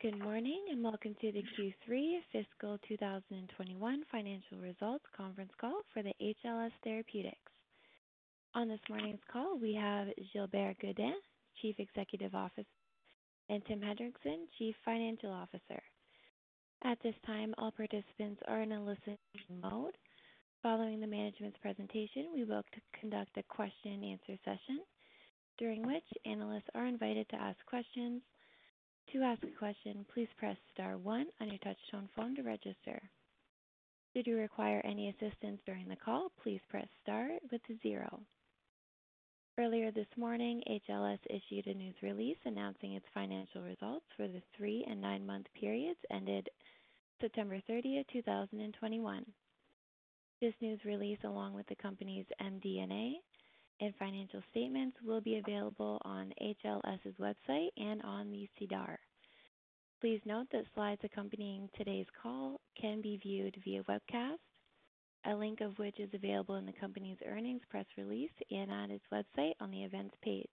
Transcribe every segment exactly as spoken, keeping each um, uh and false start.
Good morning and welcome to the Q three Fiscal twenty twenty-one Financial Results Conference Call for the H L S Therapeutics. On this morning's call, we have Gilbert Godin, Chief Executive Officer, and Tim Hendrickson, Chief Financial Officer. At this time, all participants are in a listening mode. Following the management's presentation, we will conduct a question and answer session, during which analysts are invited to ask questions. To ask a question, please press star one on your touch-tone phone to register. Should you require any assistance during the call, please press star with zero. Earlier this morning, H L S issued a news release announcing its financial results for the three and nine-month periods ended September thirtieth, twenty twenty-one. This news release, along with the company's M D and A, and financial statements will be available on HLS's website and on the SEDAR. Please note that slides accompanying today's call can be viewed via webcast, a link of which is available in the company's earnings press release and on its website on the events page.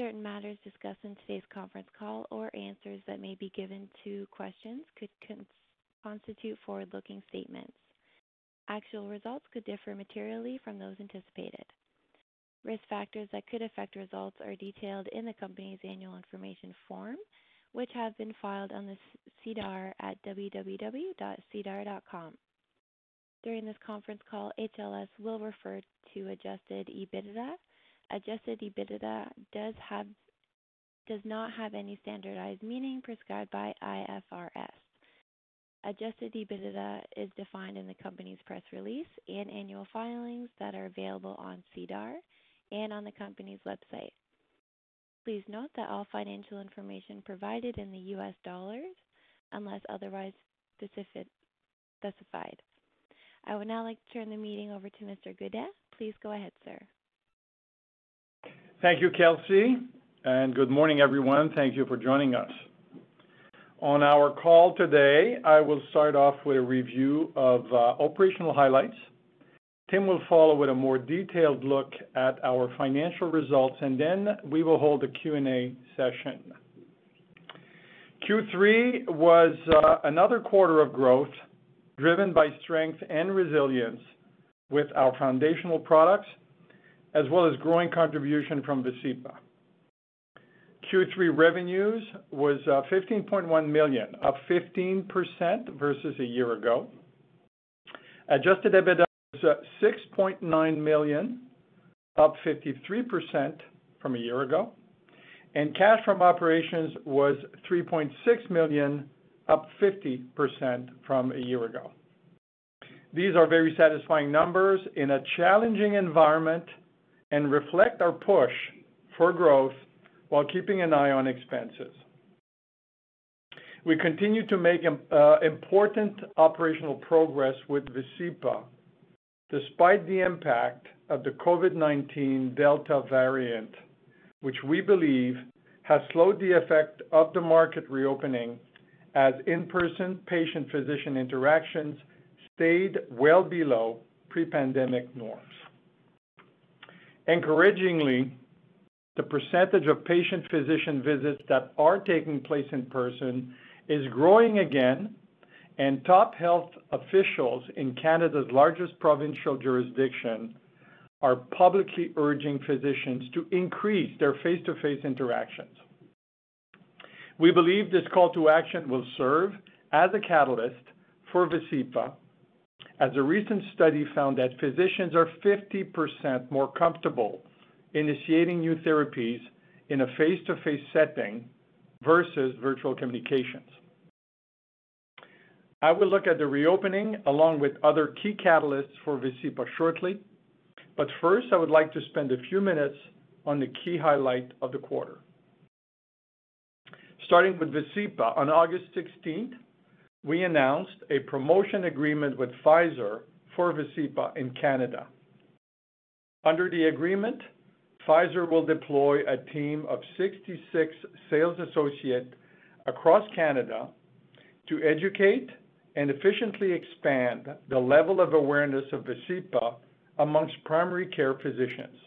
Certain matters discussed in today's conference call or answers that may be given to questions could con- constitute forward-looking statements. Actual results could differ materially from those anticipated. Risk factors that could affect results are detailed in the company's annual information form, which have been filed on the SEDAR at w w w dot sedar dot com. During this conference call, H L S will refer to adjusted EBITDA. Adjusted EBITDA does have does not have any standardized meaning prescribed by I F R S. Adjusted EBITDA is defined in the company's press release and annual filings that are available on SEDAR and on the company's website. Please note that all financial information provided in the U S dollars unless otherwise specific, specified. I would now like to turn the meeting over to Mister Godin. Please go ahead, sir. Thank you, Kelsey, and good morning, everyone. Thank you for joining us. On our call today, I will start off with a review of uh, operational highlights. Tim will follow with a more detailed look at our financial results, and then we will hold a Q and A session. Q three was uh, another quarter of growth, driven by strength and resilience with our foundational products, as well as growing contribution from Visipa. Q three revenues was uh, fifteen point one million dollars, up fifteen percent versus a year ago. Adjusted EBITDA was uh, six point nine million dollars, up fifty-three percent from a year ago. And cash from operations was three point six million dollars, up fifty percent from a year ago. These are very satisfying numbers in a challenging environment and reflect our push for growth while keeping an eye on expenses. We continue to make uh, important operational progress with Visipa, despite the impact of the COVID nineteen Delta variant, which we believe has slowed the effect of the market reopening as in-person patient-physician interactions stayed well below pre-pandemic norms. Encouragingly, the percentage of patient-physician visits that are taking place in person is growing again, and top health officials in Canada's largest provincial jurisdiction are publicly urging physicians to increase their face-to-face interactions. We believe this call to action will serve as a catalyst for Visipa, as a recent study found that physicians are fifty percent more comfortable initiating new therapies in a face-to-face setting versus virtual communications. I will look at the reopening along with other key catalysts for Visipa shortly, but first I would like to spend a few minutes on the key highlight of the quarter. Starting with Visipa, on August sixteenth, we announced a promotion agreement with Pfizer for Visipa in Canada. Under the agreement, Pfizer will deploy a team of sixty-six sales associates across Canada to educate and efficiently expand the level of awareness of Visipa amongst primary care physicians.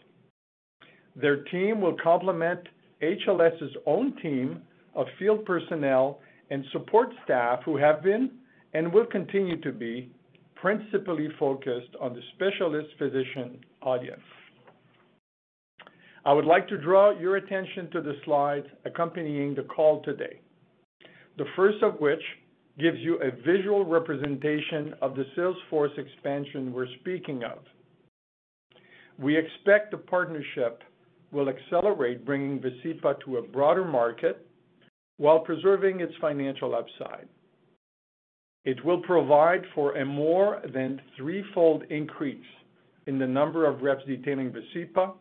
Their team will complement HLS's own team of field personnel and support staff who have been and will continue to be principally focused on the specialist physician audience. I would like to draw your attention to the slides accompanying the call today, the first of which gives you a visual representation of the sales force expansion we're speaking of. We expect the partnership will accelerate bringing Visipa to a broader market while preserving its financial upside. It will provide for a more than threefold increase in the number of reps detailing Visipa,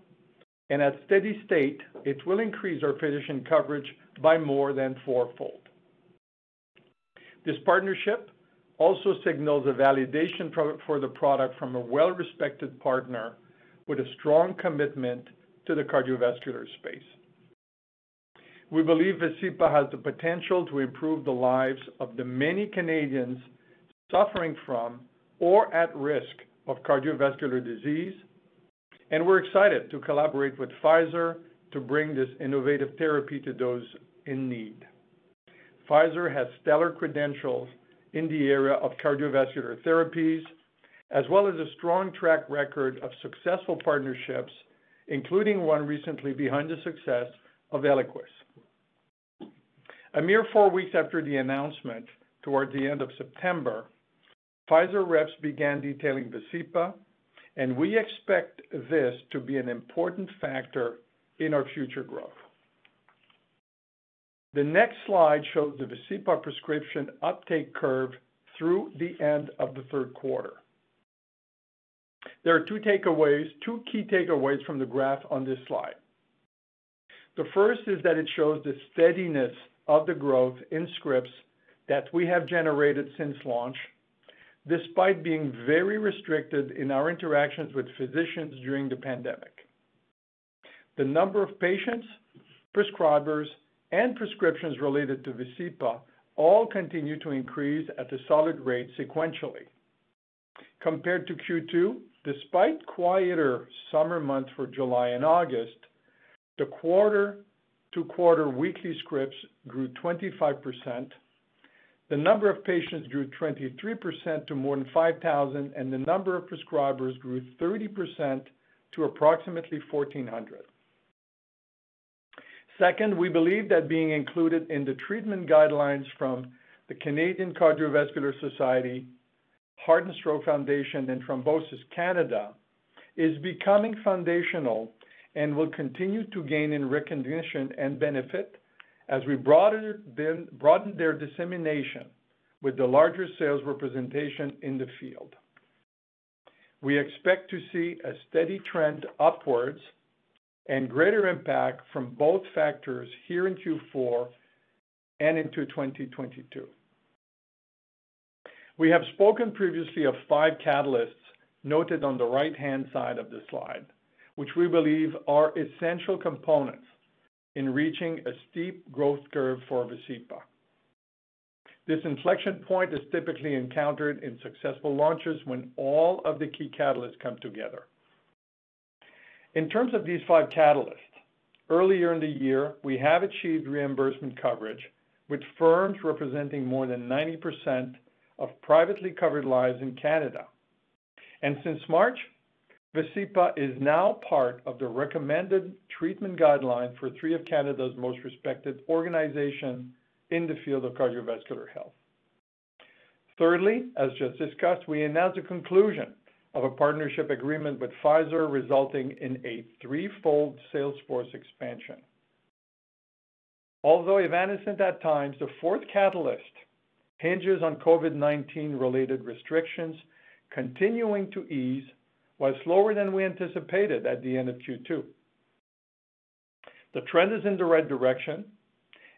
and at steady state, it will increase our physician coverage by more than fourfold. This partnership also signals a validation for the product from a well-respected partner with a strong commitment to the cardiovascular space. We believe Visipa has the potential to improve the lives of the many Canadians suffering from or at risk of cardiovascular disease, and we're excited to collaborate with Pfizer to bring this innovative therapy to those in need. Pfizer has stellar credentials in the area of cardiovascular therapies, as well as a strong track record of successful partnerships, including one recently behind the success of Eliquis. A mere four weeks after the announcement, toward the end of September, Pfizer reps began detailing Visipa, and we expect this to be an important factor in our future growth. The next slide shows the Visipa prescription uptake curve through the end of the third quarter. There are two takeaways, two key takeaways from the graph on this slide. The first is that it shows the steadiness of the growth in scripts that we have generated since launch, despite being very restricted in our interactions with physicians during the pandemic. The number of patients, prescribers, and prescriptions related to Visipa all continue to increase at a solid rate sequentially. Compared to Q two, despite quieter summer months for July and August, the quarter-to-quarter weekly scripts grew twenty-five percent, the number of patients grew twenty-three percent to more than five thousand, and the number of prescribers grew thirty percent to approximately fourteen hundred. Second, we believe that being included in the treatment guidelines from the Canadian Cardiovascular Society, Heart and Stroke Foundation, and Thrombosis Canada is becoming foundational and will continue to gain in recognition and benefit as we broaden, broaden their dissemination with the larger sales representation in the field. We expect to see a steady trend upwards and greater impact from both factors here in Q four and into twenty twenty-two. We have spoken previously of five catalysts noted on the right-hand side of the slide, which we believe are essential components in reaching a steep growth curve for Visipa. This inflection point is typically encountered in successful launches when all of the key catalysts come together. In terms of these five catalysts, earlier in the year, we have achieved reimbursement coverage with firms representing more than ninety percent of privately covered lives in Canada. And since March, Visipa is now part of the recommended treatment guideline for three of Canada's most respected organizations in the field of cardiovascular health. Thirdly, as just discussed, we announced the conclusion of a partnership agreement with Pfizer, resulting in a threefold sales force expansion. Although evanescent at times, the fourth catalyst hinges on COVID nineteen related restrictions continuing to ease, while slower than we anticipated at the end of Q two. The trend is in the right direction,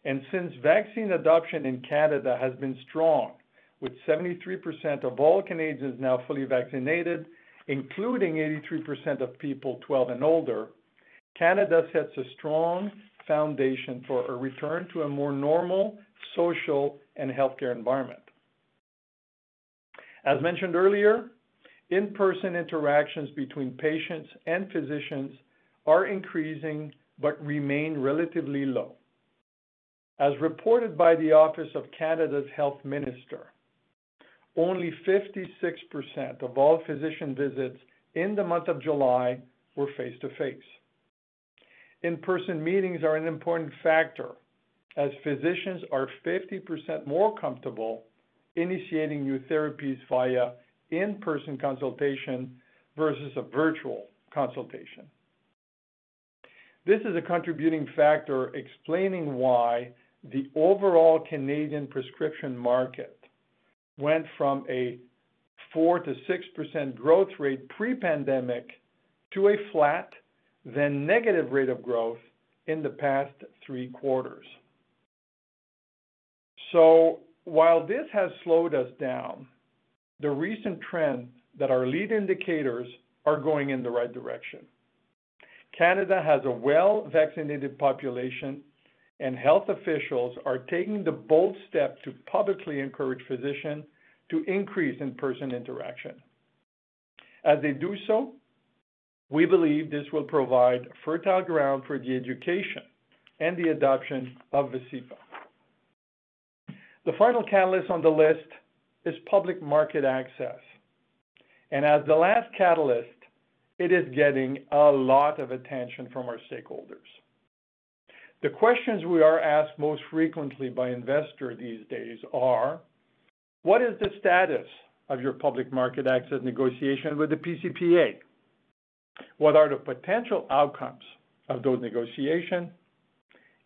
And since vaccine adoption in Canada has been strong, with seventy-three percent of all Canadians now fully vaccinated, including eighty-three percent of people twelve and older, Canada sets a strong foundation for a return to a more normal social and healthcare environment. As mentioned earlier, in-person interactions between patients and physicians are increasing but remain relatively low. As reported by the Office of Canada's Health Minister, only fifty-six percent of all physician visits in the month of July were face-to-face. In-person meetings are an important factor, as physicians are fifty percent more comfortable initiating new therapies via in-person consultation versus a virtual consultation. This is a contributing factor explaining why the overall Canadian prescription market went from a four to six percent growth rate pre-pandemic to a flat, then negative rate of growth in the past three quarters. So while this has slowed us down, the recent trend that our lead indicators are going in the right direction. Canada has a well-vaccinated population, and health officials are taking the bold step to publicly encourage physicians to increase in-person interaction. As they do so, we believe this will provide fertile ground for the education and the adoption of Visipa. The final catalyst on the list is public market access. And as the last catalyst, it is getting a lot of attention from our stakeholders. The questions we are asked most frequently by investors these days are, what is the status of your public market access negotiation with the P C P A? What are the potential outcomes of those negotiations?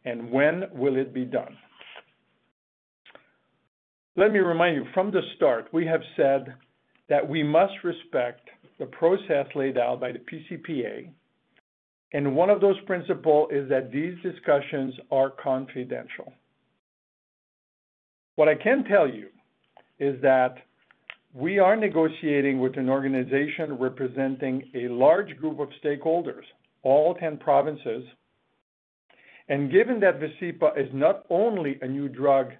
And when will it be done? Let me remind you, from the start, we have said that we must respect the process laid out by the P C P A, and one of those principles is that these discussions are confidential. What I can tell you is that we are negotiating with an organization representing a large group of stakeholders, all ten provinces, and given that Visipa is not only a new drug,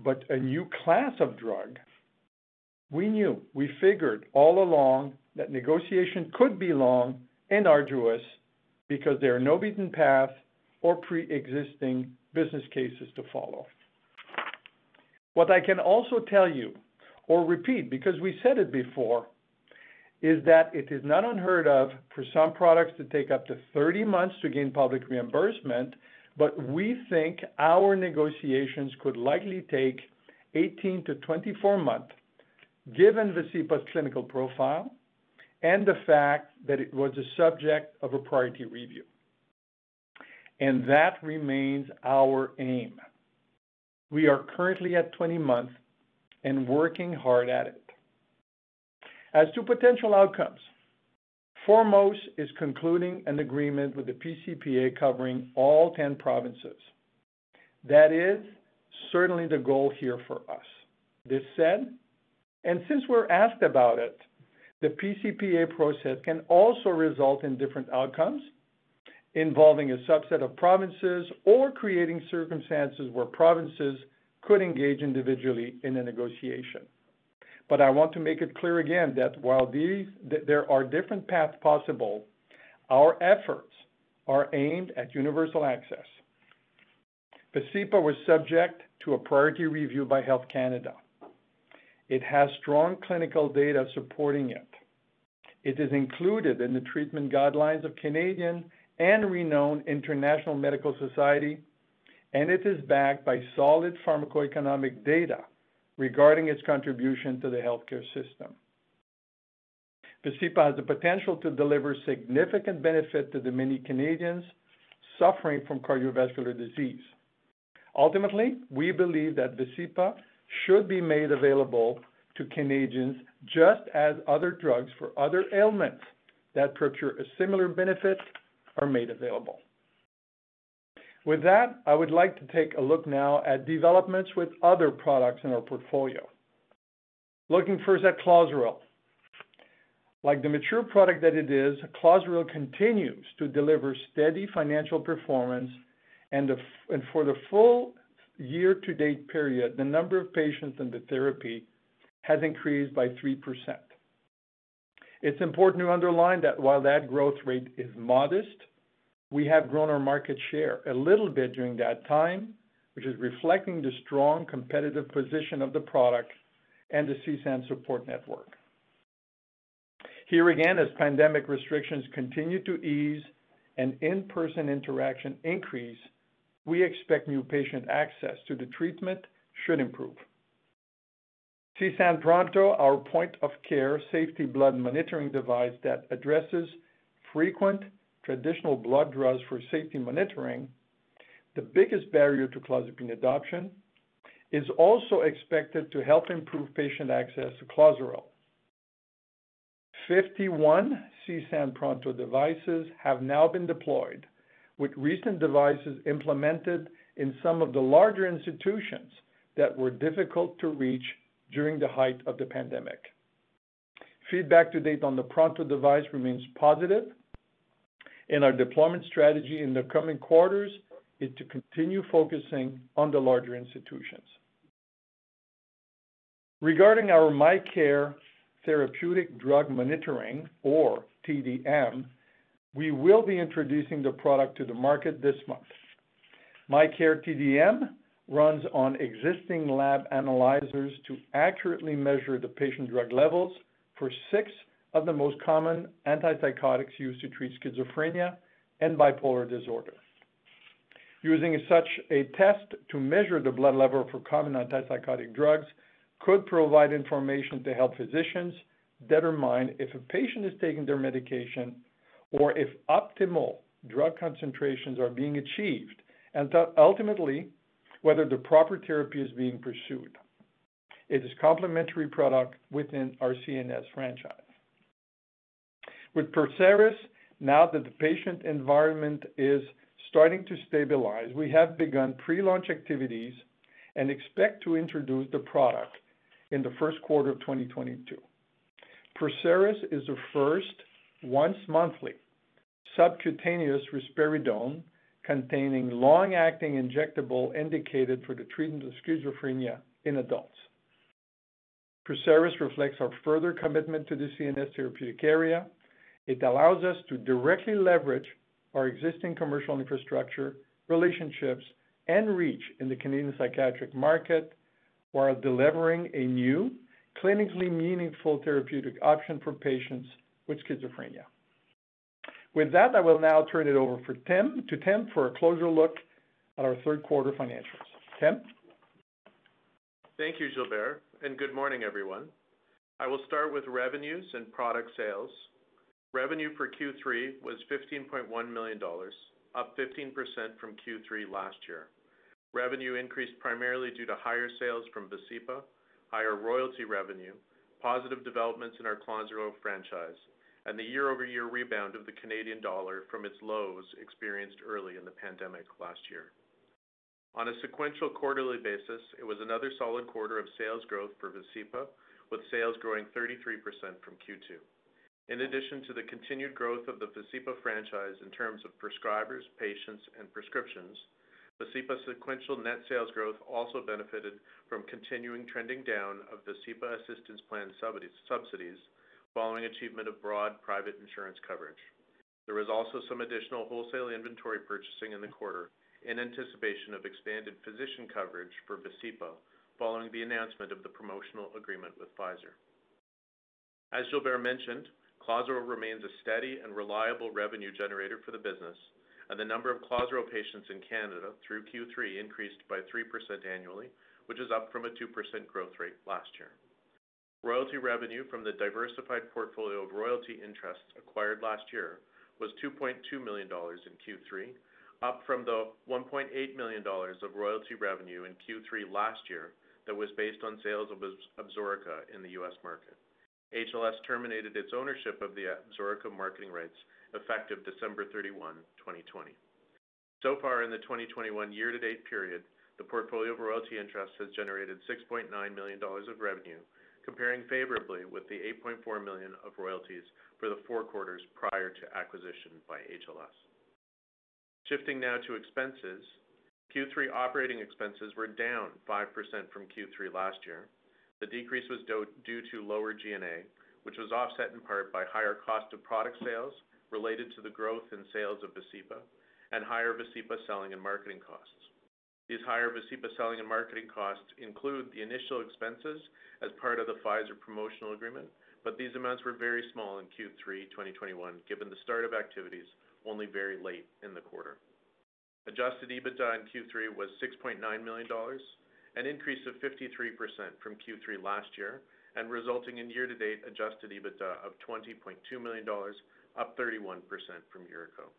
but a new class of drug, we knew, we figured all along that negotiation could be long and arduous because there are no beaten paths or pre-existing business cases to follow. What I can also tell you, or repeat because we said it before, is that it is not unheard of for some products to take up to thirty months to gain public reimbursement, but we think our negotiations could likely take eighteen to twenty-four months, given Visipa's clinical profile and the fact that it was the subject of a priority review. And that remains our aim. We are currently at twenty months and working hard at it. As to potential outcomes, foremost is concluding an agreement with the P C P A covering all ten provinces. That is certainly the goal here for us. This said, and since we're asked about it, the P C P A process can also result in different outcomes, involving a subset of provinces or creating circumstances where provinces could engage individually in a negotiation. But I want to make it clear again that while these, th- there are different paths possible, our efforts are aimed at universal access. Visipa was subject to a priority review by Health Canada. It has strong clinical data supporting it. It is included in the treatment guidelines of Canadian and renowned international medical society, and it is backed by solid pharmacoeconomic data regarding its contribution to the healthcare system. Visipa has the potential to deliver significant benefit to the many Canadians suffering from cardiovascular disease. Ultimately, we believe that Visipa should be made available to Canadians just as other drugs for other ailments that procure a similar benefit are made available. With that, I would like to take a look now at developments with other products in our portfolio. Looking first at Clozaril. Like the mature product that it is, Clozaril continues to deliver steady financial performance, and, the, and for the full year-to-date period, the number of patients in the therapy has increased by three percent. It's important to underline that while that growth rate is modest, we have grown our market share a little bit during that time, which is reflecting the strong competitive position of the product and the C SAN support network. Here again, as pandemic restrictions continue to ease and in-person interaction increase, we expect new patient access to the treatment should improve. C SAN Pronto, our point-of-care safety blood monitoring device that addresses frequent traditional blood draws for safety monitoring, the biggest barrier to clozapine adoption, is also expected to help improve patient access to Clozaril. fifty-one C SAN Pronto devices have now been deployed, with recent devices implemented in some of the larger institutions that were difficult to reach during the height of the pandemic. Feedback to date on the Pronto device remains positive, and our deployment strategy in the coming quarters is to continue focusing on the larger institutions. Regarding our MyCare Therapeutic Drug Monitoring, or T D M, we will be introducing the product to the market this month. MyCare T D M runs on existing lab analyzers to accurately measure the patient drug levels for six of the most common antipsychotics used to treat schizophrenia and bipolar disorder. Using such a test to measure the blood level for common antipsychotic drugs could provide information to help physicians determine if a patient is taking their medication or if optimal drug concentrations are being achieved, and ultimately, whether the proper therapy is being pursued. It is a complementary product within our C N S franchise. With Perseris, now that the patient environment is starting to stabilize, we have begun pre-launch activities and expect to introduce the product in the first quarter of twenty twenty-two. Perseris is the first once-monthly subcutaneous risperidone containing long-acting injectable indicated for the treatment of schizophrenia in adults. Perseris reflects our further commitment to the C N S therapeutic area. It allows us to directly leverage our existing commercial infrastructure, relationships, and reach in the Canadian psychiatric market while delivering a new, clinically meaningful therapeutic option for patients with schizophrenia. With that, I will now turn it over for Tim, to Tim for a closer look at our third quarter financials. Tim? Thank you, Gilbert, and good morning, everyone. I will start with revenues and product sales. Revenue for Q three was fifteen point one million dollars, up fifteen percent from Q three last year. Revenue increased primarily due to higher sales from Visipa, higher royalty revenue, positive developments in our Clozaril franchise, and the year-over-year rebound of the Canadian dollar from its lows experienced early in the pandemic last year. On a sequential quarterly basis, it was another solid quarter of sales growth for Visipa, with sales growing thirty-three percent from Q two. In addition to the continued growth of the Visipa franchise in terms of prescribers, patients, and prescriptions, Visipa sequential net sales growth also benefited from continuing trending down of Visipa assistance plan subsidies following achievement of broad private insurance coverage. There was also some additional wholesale inventory purchasing in the quarter in anticipation of expanded physician coverage for Visipa following the announcement of the promotional agreement with Pfizer. As Gilbert mentioned, Clozaril remains a steady and reliable revenue generator for the business, and the number of Clozaril patients in Canada through Q three increased by three percent annually, which is up from a two percent growth rate last year. Royalty revenue from the diversified portfolio of royalty interests acquired last year was two point two million dollars in Q three, up from the one point eight million dollars of royalty revenue in Q three last year that was based on sales of Absorica in the U S market. H L S terminated its ownership of the Zorica marketing rights effective December thirty-first, twenty twenty. So far in the twenty twenty-one year-to-date period, the portfolio of royalty interests has generated six point nine million dollars of revenue, comparing favorably with the eight point four million dollars of royalties for the four quarters prior to acquisition by H L S. Shifting now to expenses, Q three operating expenses were down five percent from Q three last year. The decrease was due to lower G and A, which was offset in part by higher cost of product sales related to the growth in sales of Visipa and higher Visipa selling and marketing costs. These higher Visipa selling and marketing costs include the initial expenses as part of the Pfizer promotional agreement, but these amounts were very small in Q three twenty twenty-one, given the start of activities only very late in the quarter. Adjusted EBITDA in Q three was six point nine million dollars, an increase of fifty-three percent from Q three last year, and resulting in year-to-date adjusted EBITDA of twenty point two million dollars, up thirty-one percent from year ago.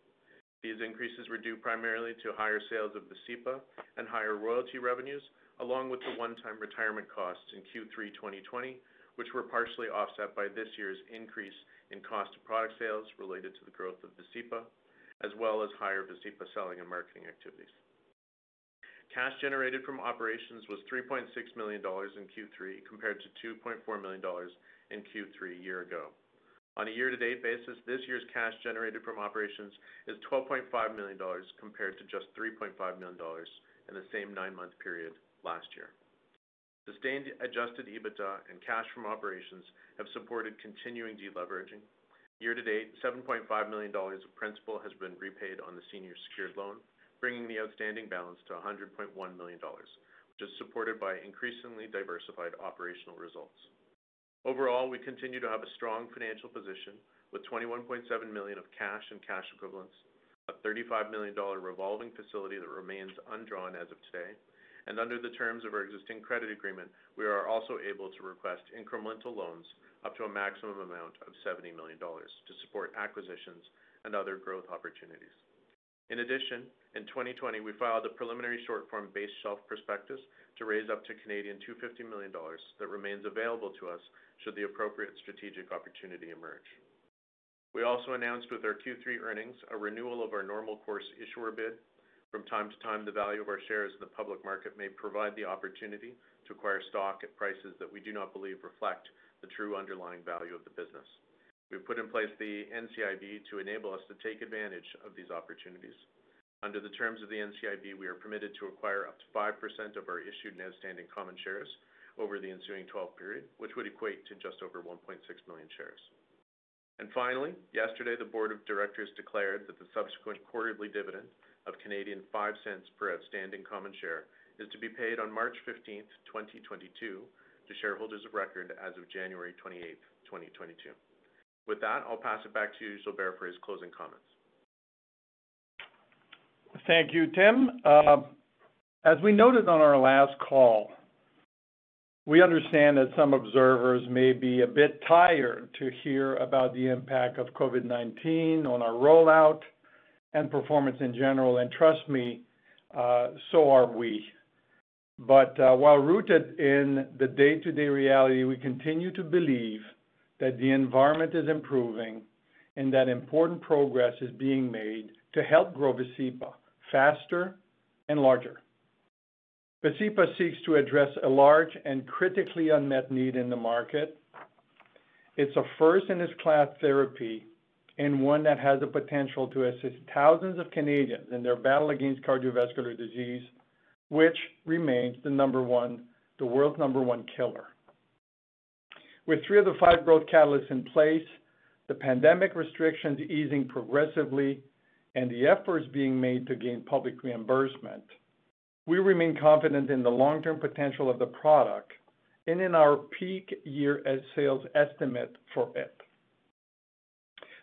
These increases were due primarily to higher sales of Visipa and higher royalty revenues, along with the one-time retirement costs in Q three twenty twenty, which were partially offset by this year's increase in cost of product sales related to the growth of Visipa, as well as higher Visipa selling and marketing activities. Cash generated from operations was three point six million dollars in Q three compared to two point four million dollars in Q three a year ago. On a year-to-date basis, this year's cash generated from operations is twelve point five million dollars compared to just three point five million dollars in the same nine-month period last year. Sustained adjusted EBITDA and cash from operations have supported continuing deleveraging. Year-to-date, seven point five million dollars of principal has been repaid on the senior secured loan, bringing the outstanding balance to one hundred point one million dollars, which is supported by increasingly diversified operational results. Overall, we continue to have a strong financial position with twenty-one point seven million dollars of cash and cash equivalents, a thirty-five million dollars revolving facility that remains undrawn as of today, and under the terms of our existing credit agreement, we are also able to request incremental loans up to a maximum amount of seventy million dollars to support acquisitions and other growth opportunities. In addition, in twenty twenty, we filed a preliminary short-form base shelf prospectus to raise up to Canadian two hundred fifty million dollars that remains available to us should the appropriate strategic opportunity emerge. We also announced with our Q three earnings a renewal of our normal course issuer bid. From time to time, the value of our shares in the public market may provide the opportunity to acquire stock at prices that we do not believe reflect the true underlying value of the business. We've put in place the N C I B to enable us to take advantage of these opportunities. Under the terms of the N C I B, we are permitted to acquire up to five percent of our issued and outstanding common shares over the ensuing twelve period, which would equate to just over one point six million shares. And finally, yesterday, the Board of Directors declared that the subsequent quarterly dividend of Canadian five cents per outstanding common share is to be paid on March fifteenth, twenty twenty-two, to shareholders of record as of January twenty-eighth, twenty twenty-two. With that, I'll pass it back to Gilbert for his closing comments. Thank you, Tim. Uh, as we noted on our last call, we understand that some observers may be a bit tired to hear about the impact of COVID nineteen on our rollout and performance in general, and trust me, uh, so are we. But uh, while rooted in the day-to-day reality, we continue to believe that the environment is improving and that important progress is being made to help grow Visipa faster and larger. Visipa seeks to address a large and critically unmet need in the market. It's a first-in-its-class therapy and one that has the potential to assist thousands of Canadians in their battle against cardiovascular disease, which remains the number one, the world's number one killer. With three of the five growth catalysts in place, the pandemic restrictions easing progressively, and the efforts being made to gain public reimbursement, we remain confident in the long-term potential of the product and in our peak year sales estimate for it.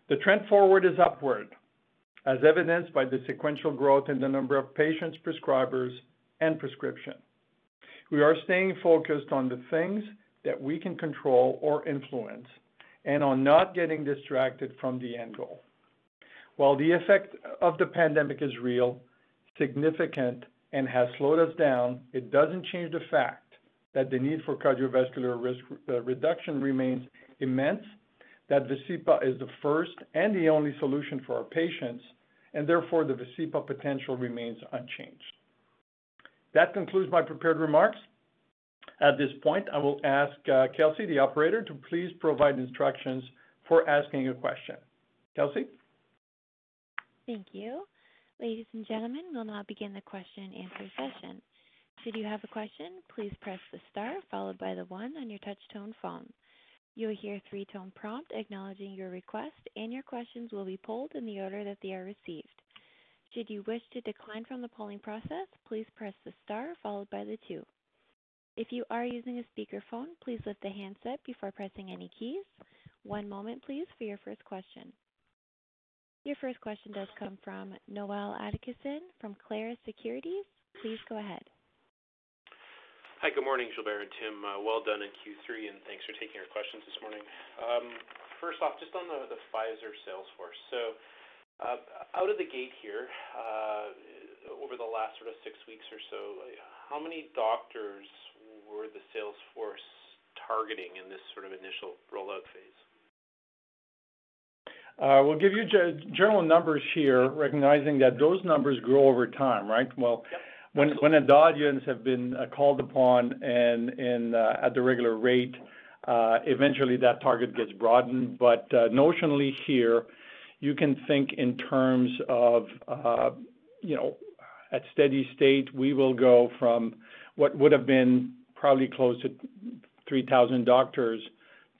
The trend forward is upward, as evidenced by the sequential growth in the number of patients, prescribers, and prescription. We are staying focused on the things that we can control or influence, and on not getting distracted from the end goal. While the effect of the pandemic is real, significant, and has slowed us down, it doesn't change the fact that the need for cardiovascular risk reduction remains immense, that Visipa is the first and the only solution for our patients, and therefore the Visipa potential remains unchanged. That concludes my prepared remarks. At this point, I will ask uh, Kelsey, the operator, to please provide instructions for asking a question. Kelsey? Thank you. Ladies and gentlemen, we'll now begin the question and answer session. Should you have a question, please press the star followed by the one on your touch-tone phone. You will hear a three-tone prompt acknowledging your request, and your questions will be polled in the order that they are received. Should you wish to decline from the polling process, please press the star followed by the two. If you are using a speakerphone, please lift the handset before pressing any keys. One moment, please, for your first question. Your first question does come from Noel Atkinson from Clarus Securities. Please go ahead. Hi, good morning, Gilbert and Tim. Uh, well done in Q three, and thanks for taking our questions this morning. Um, first off, just on the, the Pfizer sales force. So uh, out of the gate here, uh, over the last sort of six weeks or so, how many doctors were the sales force targeting in this sort of initial rollout phase? Uh, we'll give you g- general numbers here, recognizing that those numbers grow over time, right? Well. Yep. When, when endodgens have been uh, called upon and in, uh, at the regular rate, uh, eventually that target gets broadened. But uh, notionally here, you can think in terms of, uh, you know, at steady state, we will go from what would have been probably close to three thousand doctors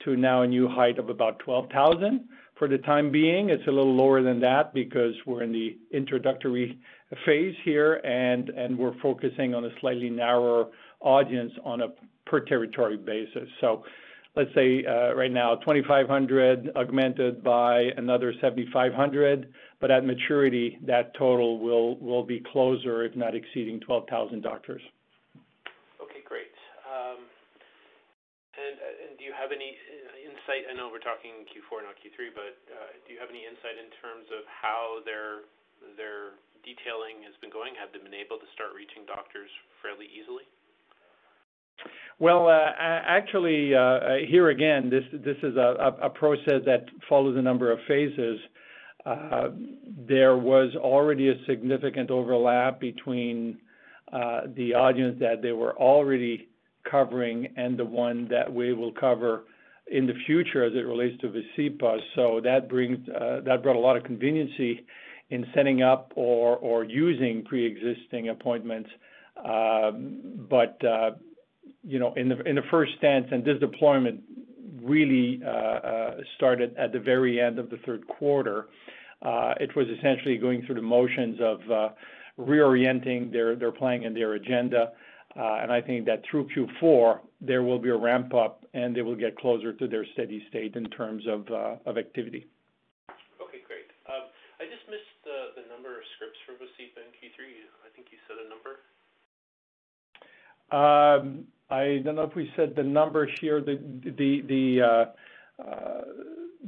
to now a new height of about twelve thousand. For the time being, it's a little lower than that because we're in the introductory phase here, and, and we're focusing on a slightly narrower audience on a per-territory basis. So let's say uh, right now twenty-five hundred augmented by another seventy-five hundred, but at maturity, that total will, will be closer, if not exceeding twelve thousand doctors. Okay, great. Um, and, and do you have any insight? I know we're talking Q four, not Q three, but uh, do you have any insight in terms of how their their detailing has been going? Have they been able to start reaching doctors fairly easily? Well, uh, actually, uh, here again, this this is a, a process that follows a number of phases. Uh, there was already a significant overlap between uh, the audience that they were already covering and the one that we will cover in the future as it relates to Visipa. So that brings uh, that brought a lot of conveniency in setting up or, or using pre-existing appointments. Um, but, uh, you know, in the, in the first stance, and this deployment really uh, uh, started at the very end of the third quarter, uh, it was essentially going through the motions of uh, reorienting their, their planning and their agenda. Uh, and I think that through Q four, there will be a ramp up and they will get closer to their steady state in terms of, uh, of activity. Scripts for Visipa in Q three? I think you said a number. Um, I don't know if we said the number here. The the the uh, uh,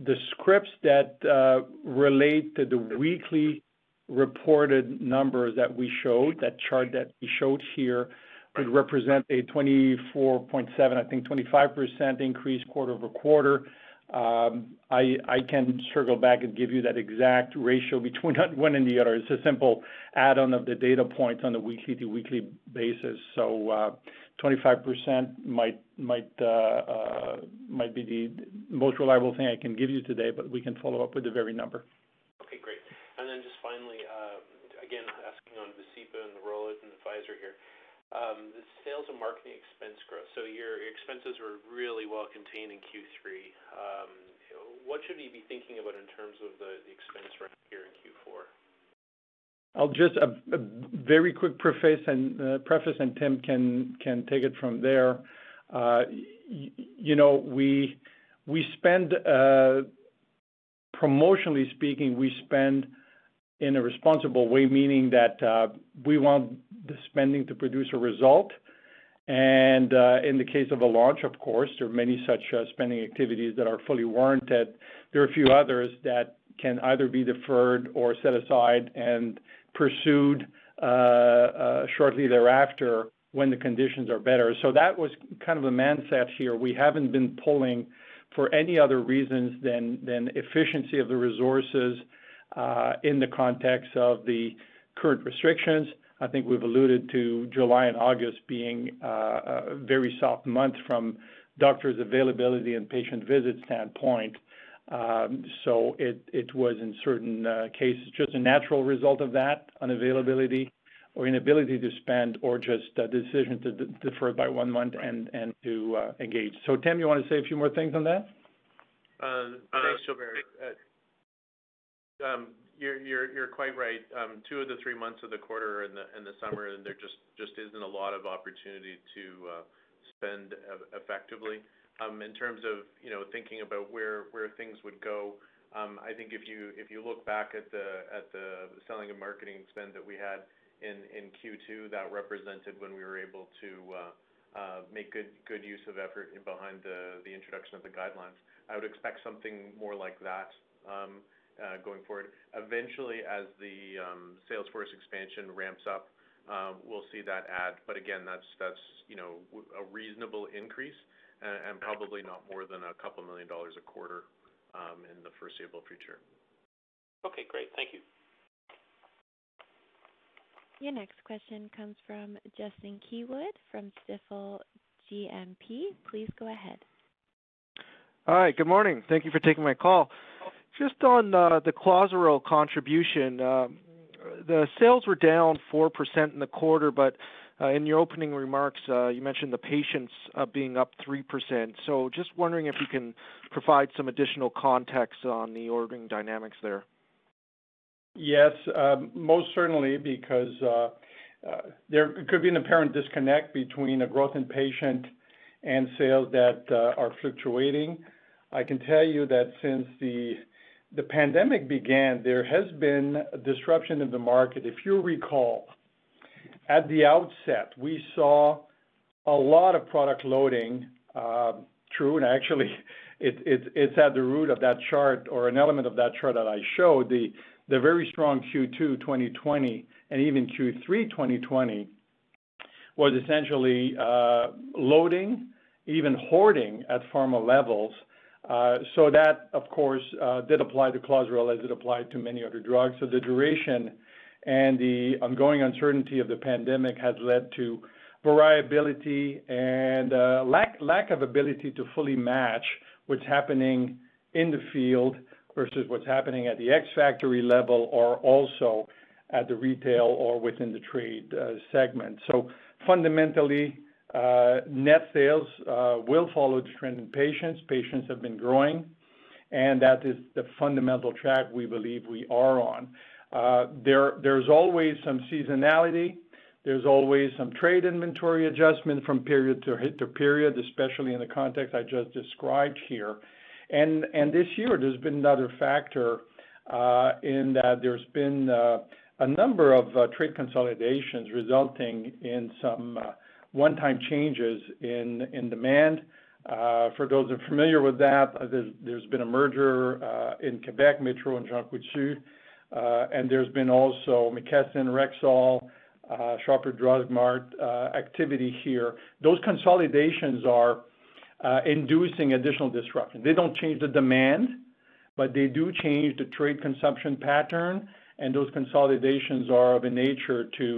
the scripts that uh, relate to the weekly reported numbers that we showed, that chart that we showed here, would represent a twenty-four point seven, I think twenty-five percent increase quarter over quarter. Um, I, I can circle back and give you that exact ratio between one and the other. It's a simple add-on of the data points on a weekly-to-weekly basis. So uh, twenty-five percent might might uh, uh, might be the most reliable thing I can give you today, but we can follow up with the very number. Okay, great. And then just finally, uh, again, asking on Visipa and the rollout and the Pfizer here. Um, the sales and marketing expense growth. So your, your expenses were really well contained in Q three. Um, what should we be thinking about in terms of the, the expense right here in Q four? I'll just a, a very quick preface, and uh, preface, and Tim can can take it from there. Uh, y- you know, we we spend uh, promotionally speaking, we spend in a responsible way, meaning that uh, we want the spending to produce a result. And uh, in the case of a launch, of course, there are many such uh, spending activities that are fully warranted. There are a few others that can either be deferred or set aside and pursued uh, uh, shortly thereafter when the conditions are better. So that was kind of a mindset here. We haven't been pulling for any other reasons than, than efficiency of the resources, uh, in the context of the current restrictions. I think we've alluded to July and August being uh, a very soft month from doctors' availability and patient visit standpoint. Um, so it, it was in certain uh, cases just a natural result of that, unavailability or inability to spend, or just a decision to d defer by one month and, and to uh, engage. So, Tim, you want to say a few more things on that? Um, thanks, Gilbert. Uh, um, You're, you're, you're quite right. Um, two of the three months of the quarter and the, and the summer, and there just, just isn't a lot of opportunity to uh, spend effectively. Um, in terms of, you know, thinking about where, where things would go, um, I think if you, if you look back at the, at the selling and marketing spend that we had in, in Q two, that represented when we were able to uh, uh, make good, good use of effort in behind the, the introduction of the guidelines. I would expect something more like that. Um, Uh, going forward. Eventually, as the um, sales force expansion ramps up, uh, we'll see that add. But again, that's, that's you know, a reasonable increase and, and probably not more than a couple million dollars a quarter um, in the foreseeable future. Okay, great. Thank you. Your next question comes from Justin Keywood from Stifel G M P. Please go ahead. Hi, good morning. Thank you for taking my call. Just on uh, the Clozaril contribution, uh, the sales were down four percent in the quarter, but uh, in your opening remarks, uh, you mentioned the patients uh, being up three percent. So just wondering if you can provide some additional context on the ordering dynamics there. Yes, um, most certainly, because uh, uh, there could be an apparent disconnect between a growth in patient and sales that uh, are fluctuating. I can tell you that since the The pandemic began, there has been a disruption in the market. If you recall, at the outset, we saw a lot of product loading. Uh, true, and actually, it, it, it's at the root of that chart, or an element of that chart that I showed, the, the very strong Q two twenty twenty and even Q three twenty twenty was essentially uh, loading, even hoarding at pharma levels. Uh, so that, of course, uh, did apply to Clozaril as it applied to many other drugs. So the duration and the ongoing uncertainty of the pandemic has led to variability and uh, lack, lack of ability to fully match what's happening in the field versus what's happening at the ex-factory level or also at the retail or within the trade uh, segment. So fundamentally, Uh, net sales uh, will follow the trend in patients. Patients have been growing, and that is the fundamental track we believe we are on. Uh, there, there's always some seasonality. There's always some trade inventory adjustment from period to, to period, especially in the context I just described here. And, and this year, there's been another factor uh, in that there's been uh, a number of uh, trade consolidations resulting in some uh, one-time changes in, in demand. Uh, for those that are familiar with that, there's, there's been a merger uh, in Quebec, Metro and Jean Coutu, uh, and there's been also McKesson, Rexall, uh, Shopper Drug Mart uh, activity here. Those consolidations are uh, inducing additional disruption. They don't change the demand, but they do change the trade consumption pattern, and those consolidations are of a nature to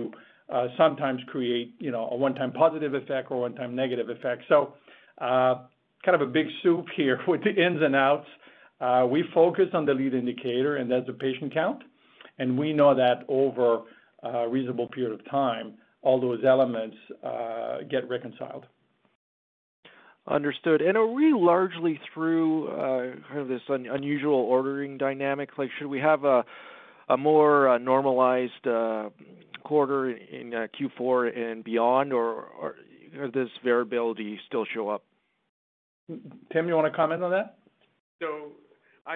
Uh, sometimes create, you know, a one-time positive effect or one-time negative effect. So uh, kind of a big soup here with the ins and outs. Uh, we focus on the lead indicator, and that's the patient count. And we know that over a reasonable period of time, all those elements uh, get reconciled. Understood. And are we largely through uh, kind of this un unusual ordering dynamic? Like, should we have a, a more uh, normalized uh, quarter in uh, Q four and beyond, or, or does this variability still show up? Tim, you want to comment on that? So,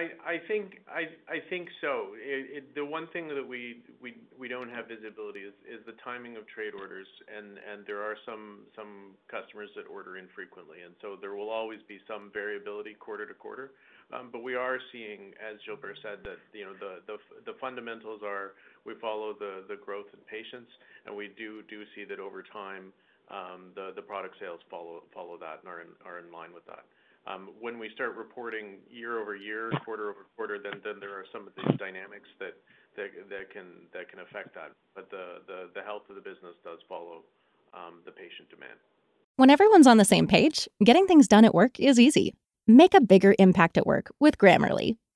I I think I I think so. It, it, the one thing that we we we don't have visibility is is the timing of trade orders, and and there are some some customers that order infrequently, and so there will always be some variability quarter to quarter. Um, but we are seeing, as Gilbert said, that you know the, the the fundamentals are we follow the the growth in patients, and we do do see that over time um, the the product sales follow follow that and are in, are in line with that. Um, when we start reporting year over year, quarter over quarter, then then there are some of these dynamics that that that can that can affect that. But the the, the health of the business does follow um, the patient demand. When everyone's on the same page, getting things done at work is easy. Make a bigger impact at work with Grammarly.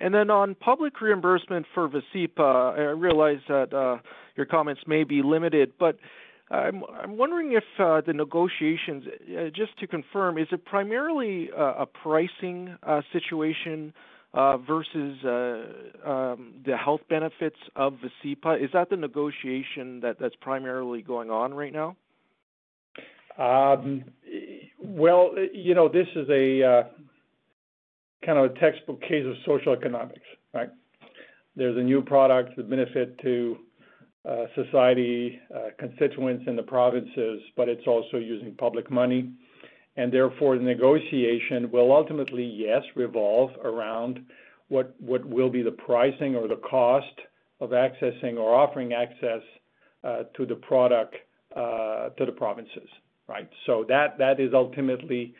And then on public reimbursement for Visipa, I realize that uh, your comments may be limited, but I'm, I'm wondering if uh, the negotiations, uh, just to confirm, is it primarily uh, a pricing uh, situation uh, versus uh, um, the health benefits of Visipa? Is that the negotiation that, that's primarily going on right now? Um, well, you know, this is a... Uh, kind of a textbook case of social economics, right? There's a new product, the benefit to uh, society, uh, constituents in the provinces, but it's also using public money. And therefore, the negotiation will ultimately, yes, revolve around what, what will be the pricing or the cost of accessing or offering access uh, to the product uh, to the provinces, right? So that that is ultimately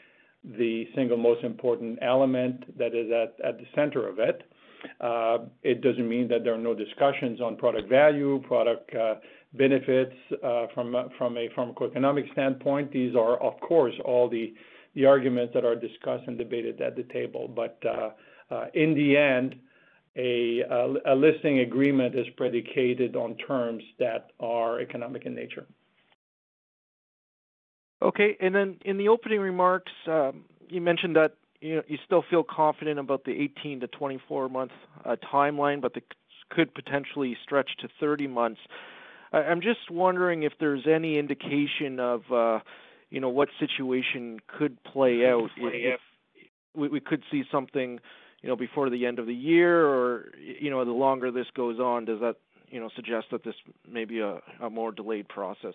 the single most important element that is at, at the center of it. Uh, it doesn't mean that there are no discussions on product value, product uh, benefits uh, from, from a pharmacoeconomic standpoint. These are, of course, all the, the arguments that are discussed and debated at the table. But uh, uh, in the end, a, a, a listing agreement is predicated on terms that are economic in nature. Okay, and then in the opening remarks, um, you mentioned that you know, you still feel confident about the eighteen to twenty-four month uh, timeline, but it could potentially stretch to thirty months. I- I'm just wondering if there's any indication of, uh, you know, what situation could play out if we, we could see something, you know, before the end of the year, or you know, the longer this goes on, does that you know suggest that this may be a, a more delayed process?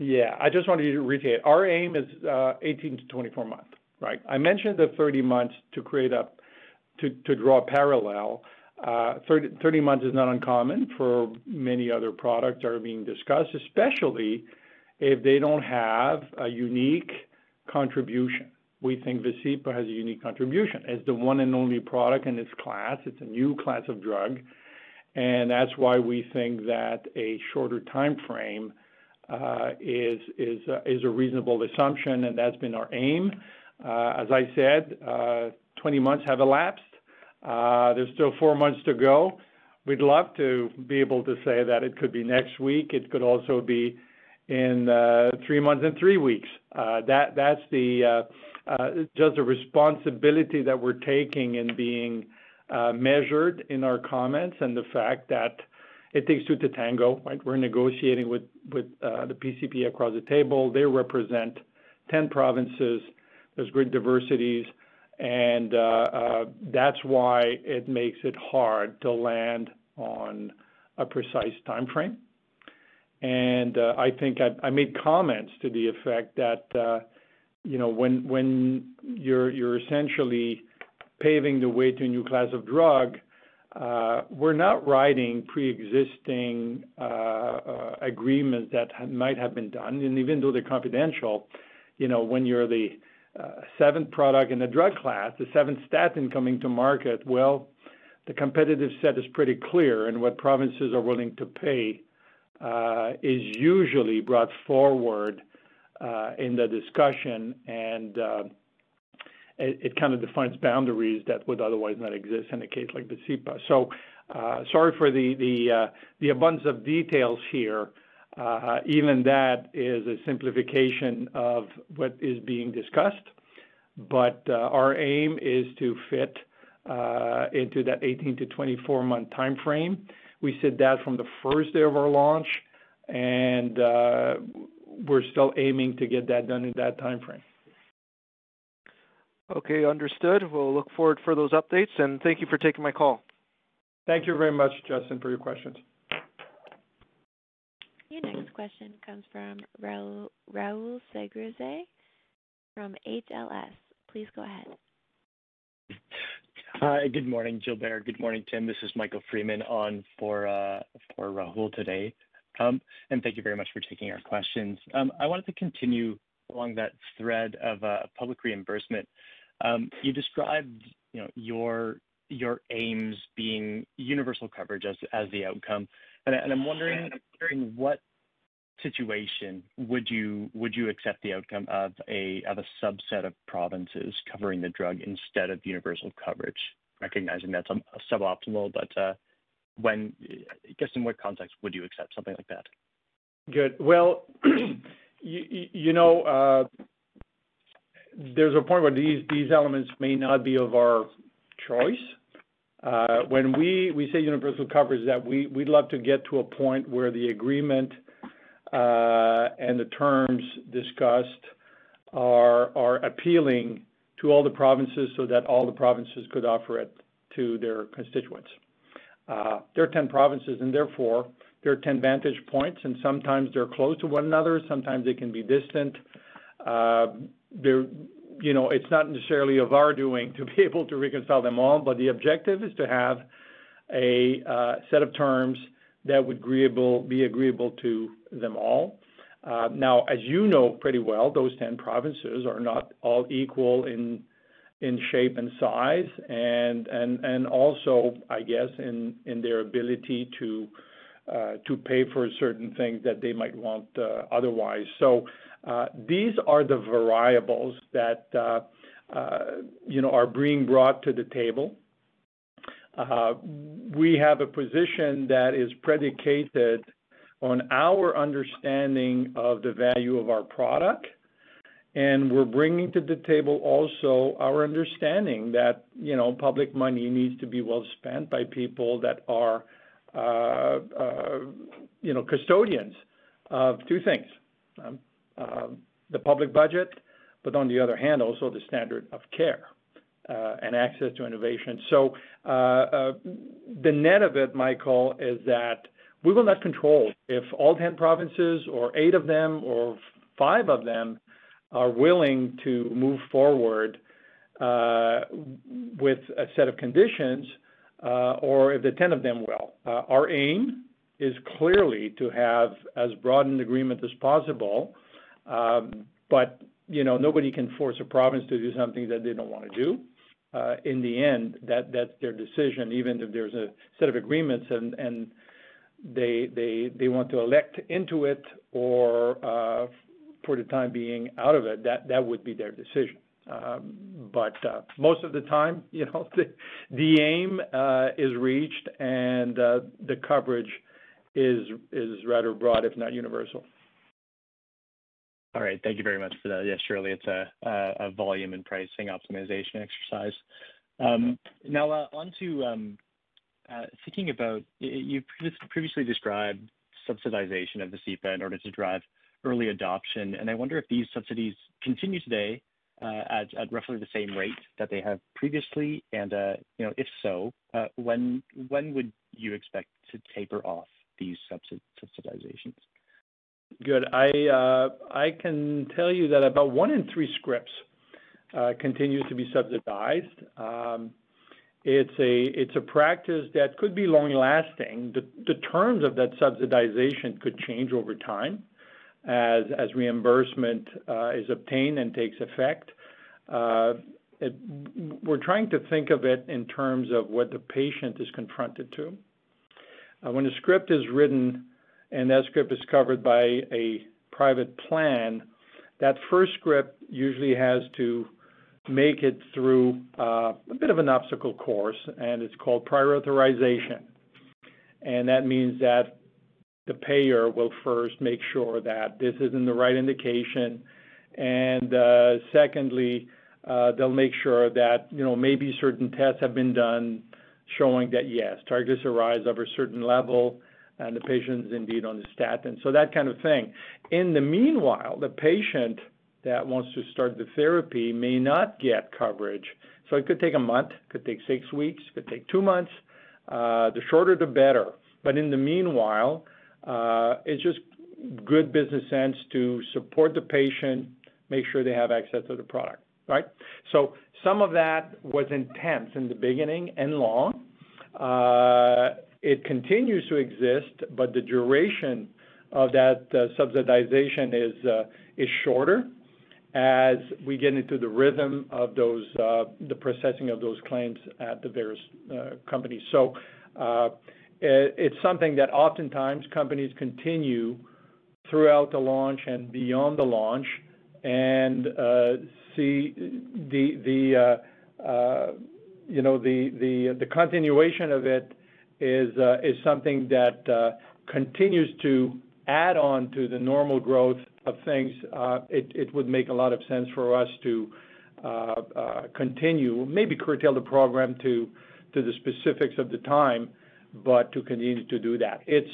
Yeah, I just wanted to reiterate. Our aim is uh, eighteen to twenty-four months, right? I mentioned the thirty months to create a, to, to draw a parallel. Uh, thirty, thirty months is not uncommon for many other products that are being discussed, especially if they don't have a unique contribution. We think Visipa has a unique contribution. It's the one and only product in its class. It's a new class of drug, and that's why we think that a shorter time frame Uh, is is uh, is a reasonable assumption, and that's been our aim. Uh, as I said, uh, twenty months have elapsed. Uh, there's still four months to go. We'd love to be able to say that it could be next week. It could also be in uh, three months and three weeks. Uh, that that's the uh, uh, just the responsibility that we're taking in being uh, measured in our comments, and the fact that it takes two to tango, right? We're negotiating with, with uh, the P C P A across the table. They represent ten provinces. There's great diversities. And uh, uh, that's why it makes it hard to land on a precise time frame. And uh, I think I, I made comments to the effect that, uh, you know, when when you're you're essentially paving the way to a new class of drug, Uh, we're not writing pre-existing uh, uh, agreements that ha- might have been done, and even though they're confidential, you know, when you're the uh, seventh product in the drug class, the seventh statin coming to market, well, the competitive set is pretty clear, and what provinces are willing to pay uh, is usually brought forward uh, in the discussion, and uh, It, it kind of defines boundaries that would otherwise not exist in a case like Visipa. So, uh, sorry for the the, uh, the abundance of details here. Uh, even that is a simplification of what is being discussed. But uh, our aim is to fit uh, into that eighteen to twenty-four month time frame. We said that from the first day of our launch, and uh, we're still aiming to get that done in that time frame. Okay, understood. We'll look forward for those updates, and thank you for taking my call. Thank you very much, Justin, for your questions. Your next question comes from Raul, Raul Segrize from H L S. Please go ahead. Hi, good morning, Gilbert. Good morning, Tim. This is Michael Freeman on for, uh, for Rahul today. Um, and thank you very much for taking our questions. Um, I wanted to continue along that thread of uh, public reimbursement. Um, you described, you know, your your aims being universal coverage as as the outcome, and, and I'm wondering, in what situation would you would you accept the outcome of a of a subset of provinces covering the drug instead of universal coverage? Recognizing that's suboptimal, but uh, when, I guess, in what context would you accept something like that? Good. Well. You, you know, uh, there's a point where these, these elements may not be of our choice. Uh, when we, we say universal coverage, that we, we'd love to get to a point where the agreement uh, and the terms discussed are, are appealing to all the provinces so that all the provinces could offer it to their constituents. Uh, there are ten provinces, and therefore, there are ten vantage points, and sometimes they're close to one another. Sometimes they can be distant. Uh, they're, you know, it's not necessarily of our doing to be able to reconcile them all, but the objective is to have a uh, set of terms that would agreeable, be agreeable to them all. Uh, now, as you know pretty well, those ten provinces are not all equal in in shape and size, and and and also, I guess, in in their ability to. Uh, to pay for certain things that they might want uh, otherwise. So uh, these are the variables that uh, uh, you know are being brought to the table. Uh, we have a position that is predicated on our understanding of the value of our product, and we're bringing to the table also our understanding that you know public money needs to be well spent by people that are Uh, uh, you know, custodians of two things, um, uh, the public budget, but on the other hand, also the standard of care uh, and access to innovation. So uh, uh, the net of it, Michael, is that we will not control if all ten provinces or eight of them or five of them are willing to move forward uh, with a set of conditions Uh, or if the ten of them will. Uh, our aim is clearly to have as broad an agreement as possible, um, but you know nobody can force a province to do something that they don't want to do. Uh, in the end, that that's their decision, even if there's a set of agreements and, and they, they, they want to elect into it or uh, for the time being out of it, that, that would be their decision. Um, but uh, most of the time, you know, the, the aim uh, is reached, and uh, the coverage is is rather broad, if not universal. All right, thank you very much for that. Yeah, surely it's a, a, a volume and pricing optimization exercise. Um, now, uh, on to um, uh, thinking about, you previously described subsidization of Visipa in order to drive early adoption, and I wonder if these subsidies continue today. Uh, at, at roughly the same rate that they have previously, and uh, you know, if so, uh, when when would you expect to taper off these subsid subsidizations? Good. I uh, I can tell you that about one in three scripts uh, continues to be subsidized. Um, it's a it's a practice that could be long lasting. The, the terms of that subsidization could change over time. As, as reimbursement uh, is obtained and takes effect. Uh, it, we're trying to think of it in terms of what the patient is confronted to. Uh, when a script is written and that script is covered by a private plan, that first script usually has to make it through uh, a bit of an obstacle course, and it's called prior authorization. And that means that the payer will first make sure that this is in the right indication, and uh, secondly, uh, they'll make sure that you know maybe certain tests have been done showing that yes, triglycerides over a certain level, and the patient is indeed on the statin. So that kind of thing. In the meanwhile, the patient that wants to start the therapy may not get coverage. So it could take a month, could take six weeks, could take two months. Uh, the shorter, the better. But in the meanwhile, uh, it's just good business sense to support the patient, make sure they have access to the product, right? So some of that was intense in the beginning and long. Uh, it continues to exist, but the duration of that uh, subsidization is uh, is shorter as we get into the rhythm of those uh, the processing of those claims at the various uh, companies. So uh, it, it's something that oftentimes companies continue throughout the launch and beyond the launch, and uh, see the the uh, uh, you know the the the continuation of it is uh, is something that uh, continues to add on to the normal growth of things. uh, it, it would make a lot of sense for us to uh, uh, continue, maybe curtail the program to, to the specifics of the time, but to continue to do that. It's,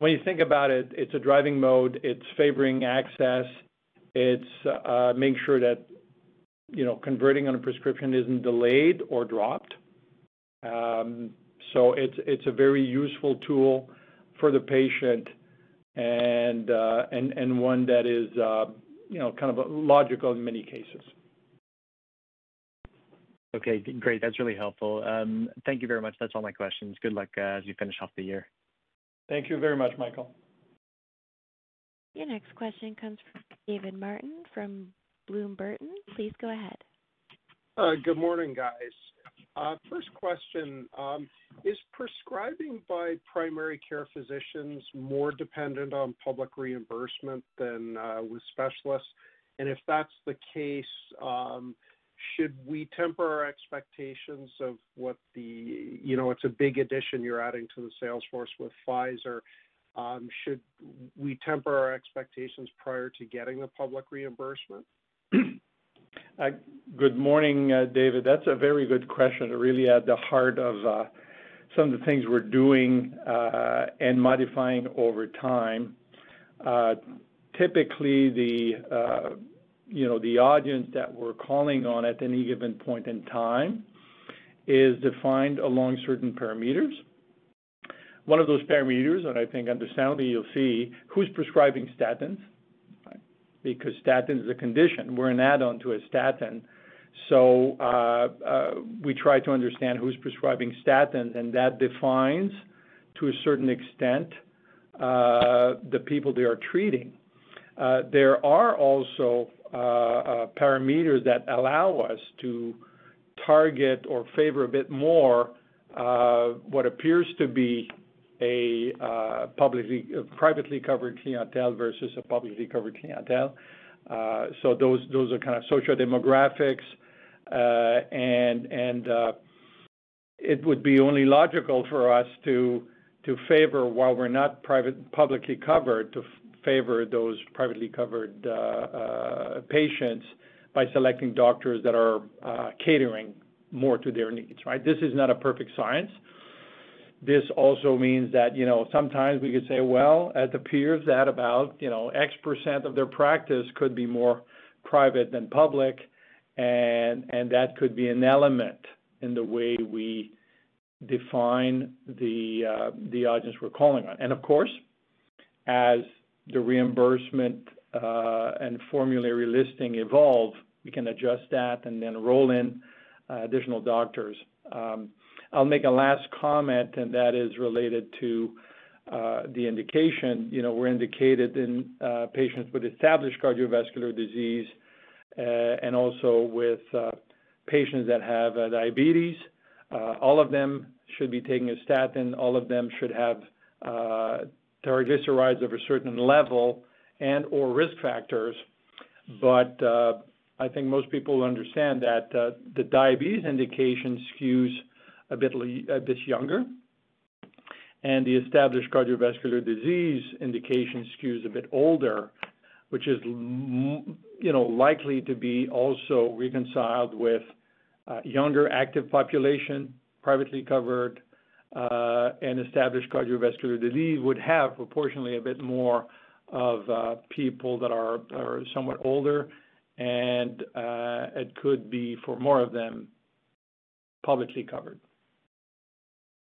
when you think about it, it's a driving mode, it's favoring access, it's uh, making sure that, you know, converting on a prescription isn't delayed or dropped. Um, so it's, it's a very useful tool for the patient, and uh, and and one that is uh, you know kind of logical in many cases. Okay, great. That's really helpful. Um, thank you very much. That's all my questions. Good luck uh, as you finish off the year. Thank you very much, Michael. Your next question comes from David Martin from Bloom Burton. Please go ahead. Uh, good morning, guys. Uh, first question, um, is prescribing by primary care physicians more dependent on public reimbursement than uh, with specialists? And if that's the case, um, should we temper our expectations of what the, you know, it's a big addition you're adding to the sales force with Pfizer. Um, should we temper our expectations prior to getting the public reimbursement? Uh, good morning, uh, David. That's a very good question. Really at the heart of uh, some of the things we're doing uh, and modifying over time. Uh, typically, the uh, you know the audience that we're calling on at any given point in time is defined along certain parameters. One of those parameters, and I think understandably you'll see, who's prescribing statins, because statin is a condition. We're an add-on to a statin. So uh, uh, we try to understand who's prescribing statins, and that defines, to a certain extent, uh, the people they are treating. Uh, there are also uh, uh, parameters that allow us to target or favor a bit more uh, what appears to be a uh, publicly, uh, privately covered clientele versus a publicly covered clientele. Uh, so those those are kind of socio-demographics, uh, and and uh, it would be only logical for us to to favor, while we're not private publicly covered, to favor those privately covered uh, uh, patients by selecting doctors that are uh, catering more to their needs. Right? This is not a perfect science. This also means that, you know, sometimes we could say, well, it appears that about, you know, X percent of their practice could be more private than public, and and that could be an element in the way we define the uh, the audience we're calling on. And of course, as the reimbursement uh, and formulary listing evolve, we can adjust that and then roll in uh, additional doctors. Um, I'll make a last comment, and that is related to uh, the indication. You know, we're indicated in uh, patients with established cardiovascular disease uh, and also with uh, patients that have uh, diabetes. Uh, all of them should be taking a statin. All of them should have uh, triglycerides of a certain level and or risk factors. But uh, I think most people understand that uh, the diabetes indication skews a bit, a bit younger, and the established cardiovascular disease indication skews a bit older, which is, you know, likely to be also reconciled with uh, younger active population, privately covered, uh, and established cardiovascular disease would have proportionally a bit more of uh, people that are, are somewhat older, and uh, it could be for more of them publicly covered.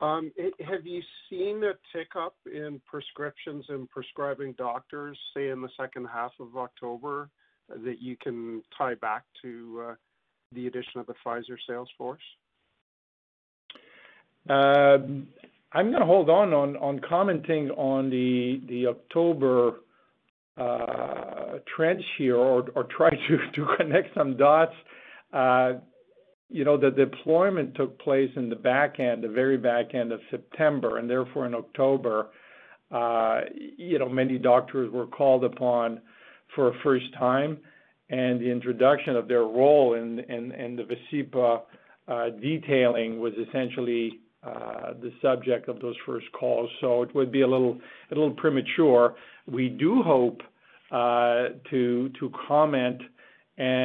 Um, it, have you seen a tick up in prescriptions and prescribing doctors, say in the second half of October, that you can tie back to uh, the addition of the Pfizer sales force? Uh, I'm going to hold on, on on commenting on the the October uh, trends here, or or try to, to connect some dots. Uh, you know, the deployment took place in the back end, the very back end of September, and therefore in October, uh, you know, many doctors were called upon for a first time, and the introduction of their role in, in, in the Visipa uh, detailing was essentially Uh, the subject of those first calls, so it would be a little a little premature. We do hope uh, to to comment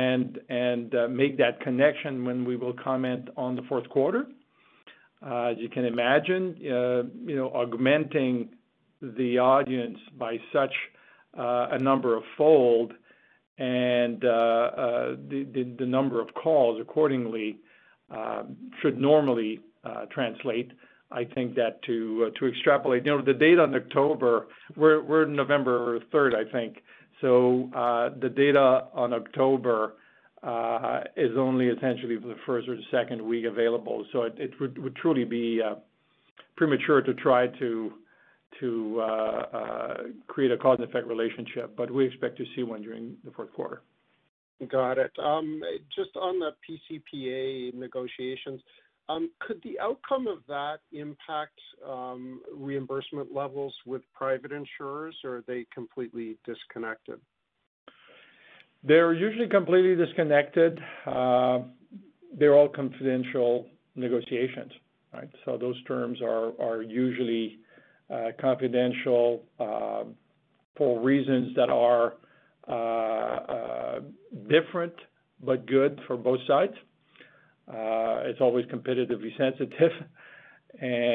and and uh, make that connection when we will comment on the fourth quarter. Uh, as you can imagine, uh, you know, augmenting the audience by such uh, a number of fold and uh, uh, the, the the number of calls accordingly uh, should normally Uh, translate. I think that to uh, to extrapolate, you know, the data on October, we're we're November third, I think. So uh, the data on October uh, is only essentially for the first or the second week available. So it, it would, would truly be uh, premature to try to to uh, uh, create a cause and effect relationship. But we expect to see one during the fourth quarter. Got it. Um, just on the P C P A negotiations. Um, could the outcome of that impact um, reimbursement levels with private insurers, or are they completely disconnected? They're usually completely disconnected. Uh, they're all confidential negotiations, right? So those terms are, are usually uh, confidential uh, for reasons that are uh, uh, different but good for both sides. Uh, it's always competitively sensitive,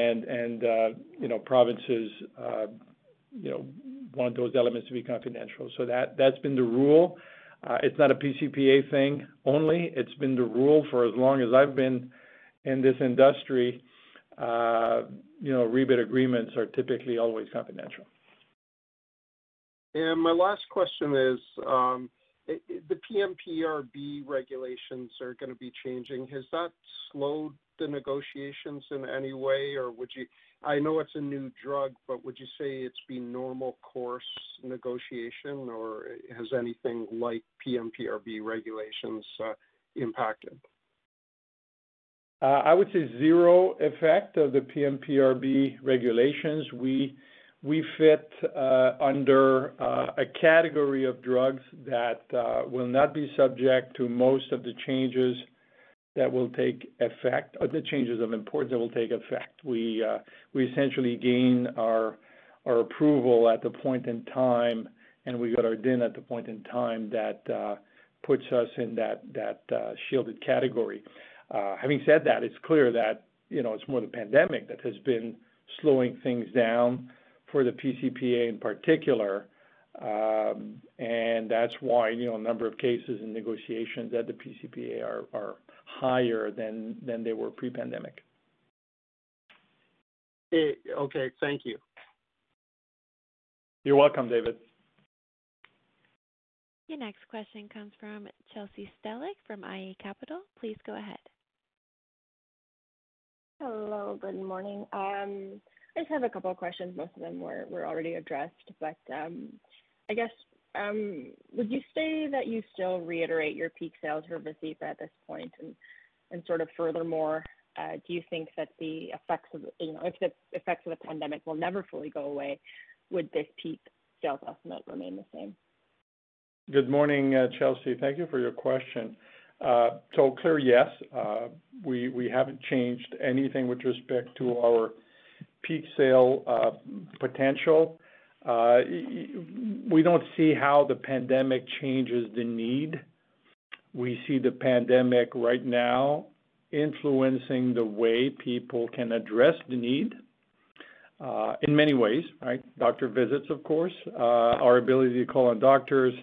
and and uh, you know, provinces uh, you know, want those elements to be confidential. So that that's been the rule. Uh, it's not a P C P A thing only. It's been the rule for as long as I've been in this industry. Uh, you know, rebate agreements are typically always confidential. And my last question is. Um, It, it, the P M P R B regulations are going to be changing. Has that slowed the negotiations in any way, or would you, I know it's a new drug, but would you say it's been normal course negotiation, or has anything like P M P R B regulations uh, impacted? Uh, I would say zero effect of the P M P R B regulations. We We fit uh, under uh, a category of drugs that uh, will not be subject to most of the changes that will take effect, or the changes of importance that will take effect. We uh, we essentially gain our our approval at the point in time, and we got our D I N at the point in time that uh, puts us in that that uh, shielded category. Uh, having said that, it's clear that, you know, it's more the pandemic that has been slowing things down for the P C P A in particular, um, and that's why, you know, a number of cases and negotiations at the P C P A are, are higher than, than they were pre-pandemic. Okay, thank you. You're welcome, David. Your next question comes from Chelsea Stellick from I A Capital. Please go ahead. Hello, good morning. Um, I just have a couple of questions. Most of them were, were already addressed, but um, I guess, um, would you say that you still reiterate your peak sales for Visipa at this point? And, and sort of furthermore, uh, do you think that the effects of, you know, if the effects of the pandemic will never fully go away, would this peak sales estimate remain the same? Good morning, uh, Chelsea. Thank you for your question. Uh, so clear, yes. Uh, we, we haven't changed anything with respect to our peak sale uh, potential. Uh, we don't see how the pandemic changes the need. We see the pandemic right now influencing the way people can address the need. uh, in many ways, right? Doctor visits, of course, uh, our ability to call on doctors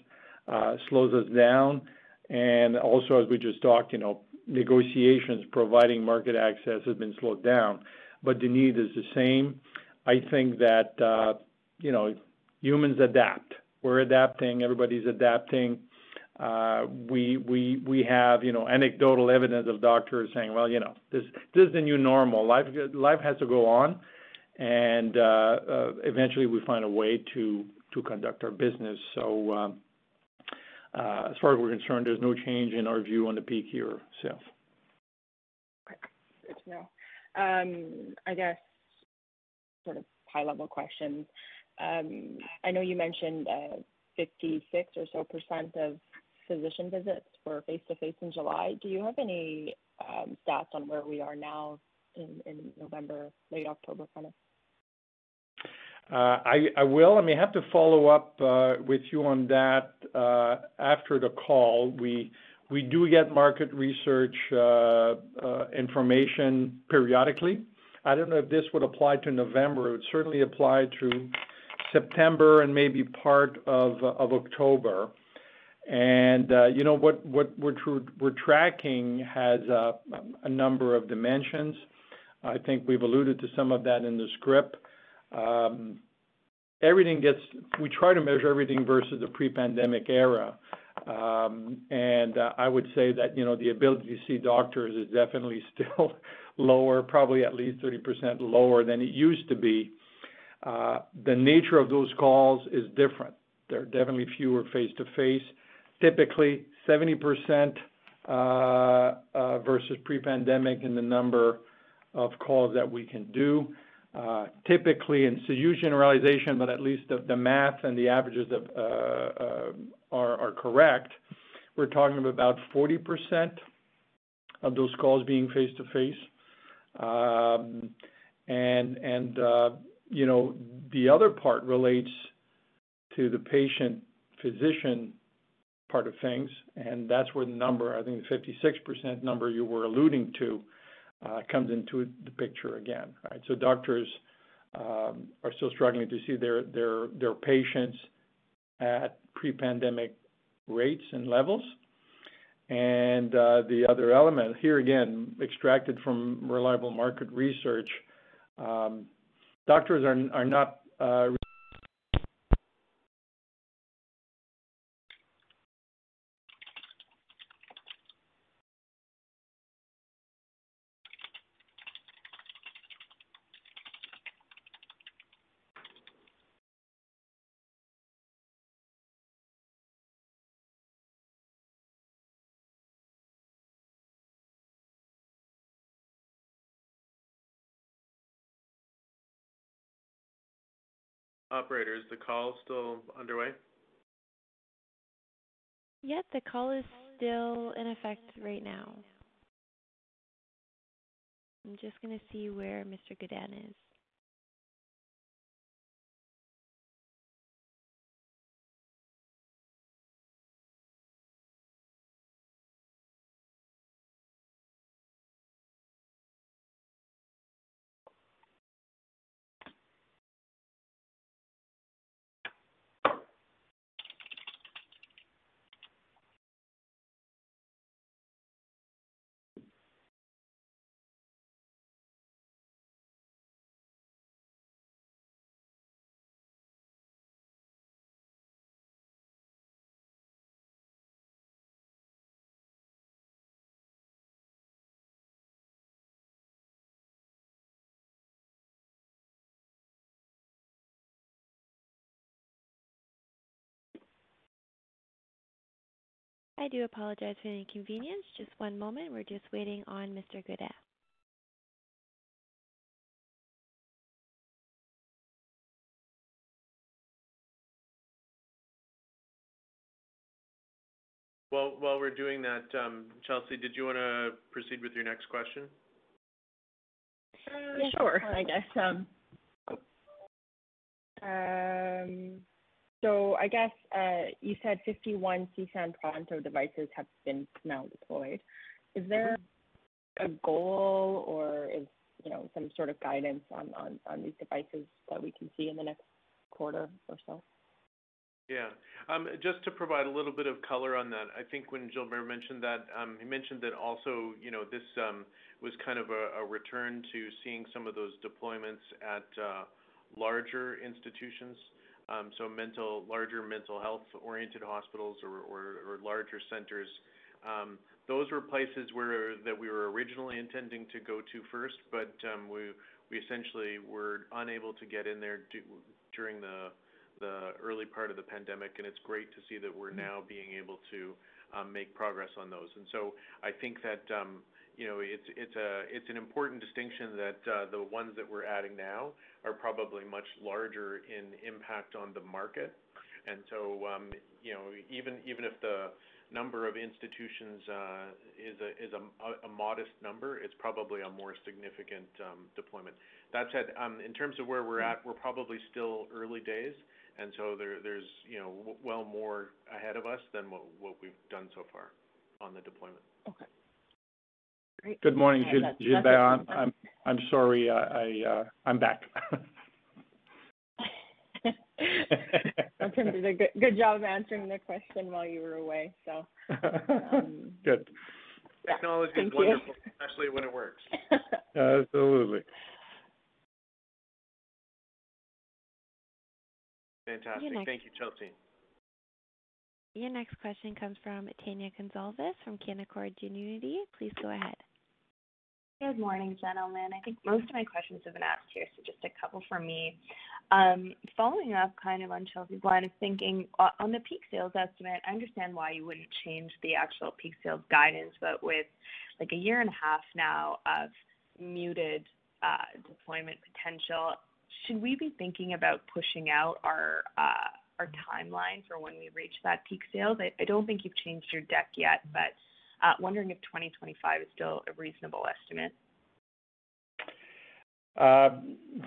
uh, slows us down. And also, as we just talked, you know, negotiations providing market access has been slowed down, but the need is the same. I think that, uh, you know, humans adapt. We're adapting, everybody's adapting. Uh, we we we have, you know, anecdotal evidence of doctors saying, well, you know, this this is the new normal. Life life has to go on, and uh, uh, eventually we find a way to to conduct our business. So um, uh, as far as we're concerned, there's no change in our view on the peak year itself. Good to know. Um, I guess sort of high level questions. Um, I know you mentioned uh, fifty-six or so percent of physician visits were face-to-face in July. Do you have any um, stats on where we are now in, in November, late October, kind of? Uh, I, I will. I may have to follow up uh, with you on that uh, after the call. We we do get market research uh, uh, information periodically. I don't know if this would apply to November. It would certainly apply to September and maybe part of of October. And uh, you know what what we're, we're tracking has a, a number of dimensions. I think we've alluded to some of that in the script. Um, everything gets we try to measure everything versus the pre-pandemic era. Um, and uh, I would say that you know the ability to see doctors is definitely still lower, probably at least thirty percent lower than it used to be. Uh, the nature of those calls is different. There are definitely fewer face-to-face. Typically, seventy percent uh, uh, versus pre-pandemic in the number of calls that we can do. Uh, typically, and it's a huge generalization, but at least the, the math and the averages of, uh, uh, are, are correct. We're talking about forty percent of those calls being face-to-face. Um, and, and uh, you know, the other part relates to the patient-physician part of things, and that's where the number, I think the fifty-six percent number you were alluding to, uh, comes into the picture again, right? So doctors um, are still struggling to see their, their, their patients at pre-pandemic rates and levels. And uh, the other element, here again, extracted from reliable market research, um, doctors are, are not... Uh, Operator, is the call still underway? Yep, the call is still in effect right now. I'm just going to see where Mister Godin is. I do apologize for the inconvenience. Just one moment. We're just waiting on Mister Godin. Well, while we're doing that, um, Chelsea, did you want to proceed with your next question? Uh, yeah, sure, I guess. Um, um, So I guess uh, you said fifty-one C SAN Pronto devices have been now deployed. Is there a goal, or is you know, some sort of guidance on, on, on these devices that we can see in the next quarter or so? Yeah. Um, just to provide a little bit of color on that, I think when Gilbert mentioned that, um, he mentioned that also, you know, this um, was kind of a, a return to seeing some of those deployments at uh, larger institutions, um, so mental, larger mental health-oriented hospitals or, or, or larger centers. Um, those were places where that we were originally intending to go to first, but um, we we essentially were unable to get in there do, during the the early part of the pandemic, and it's great to see that we're now being able to um, make progress on those. And so I think that um, you know it's it's a it's an important distinction that uh, the ones that we're adding now are probably much larger in impact on the market. And so um, you know even even if the number of institutions uh, is a is a, a modest number, it's probably a more significant um, deployment. That said, um, in terms of where we're at, we're probably still early days. And so there, there's, you know, w well more ahead of us than what, what we've done so far on the deployment. Okay. Great. Good morning, yeah, Gilbert. That's, Gilbert. That's I'm, I'm, I'm sorry, I, I, uh, I'm back. Tim did a good, good job of answering the question while you were away. So um, good. Technology yeah, is wonderful, you. especially when it works. Absolutely. Fantastic. Next, thank you, Chelsea. Your next question comes from Tania Gonzalez from Canaccord Genuity. Please go ahead. Good morning, gentlemen. I think most of my questions have been asked here, so just a couple for me. Um, following up kind of on Chelsea's line of thinking, on the peak sales estimate, I understand why you wouldn't change the actual peak sales guidance, but with like a year and a half now of muted uh, deployment potential, should we be thinking about pushing out our uh, our timeline for when we reach that peak sales? I, I don't think you've changed your deck yet, but uh, wondering if twenty twenty-five is still a reasonable estimate. Uh,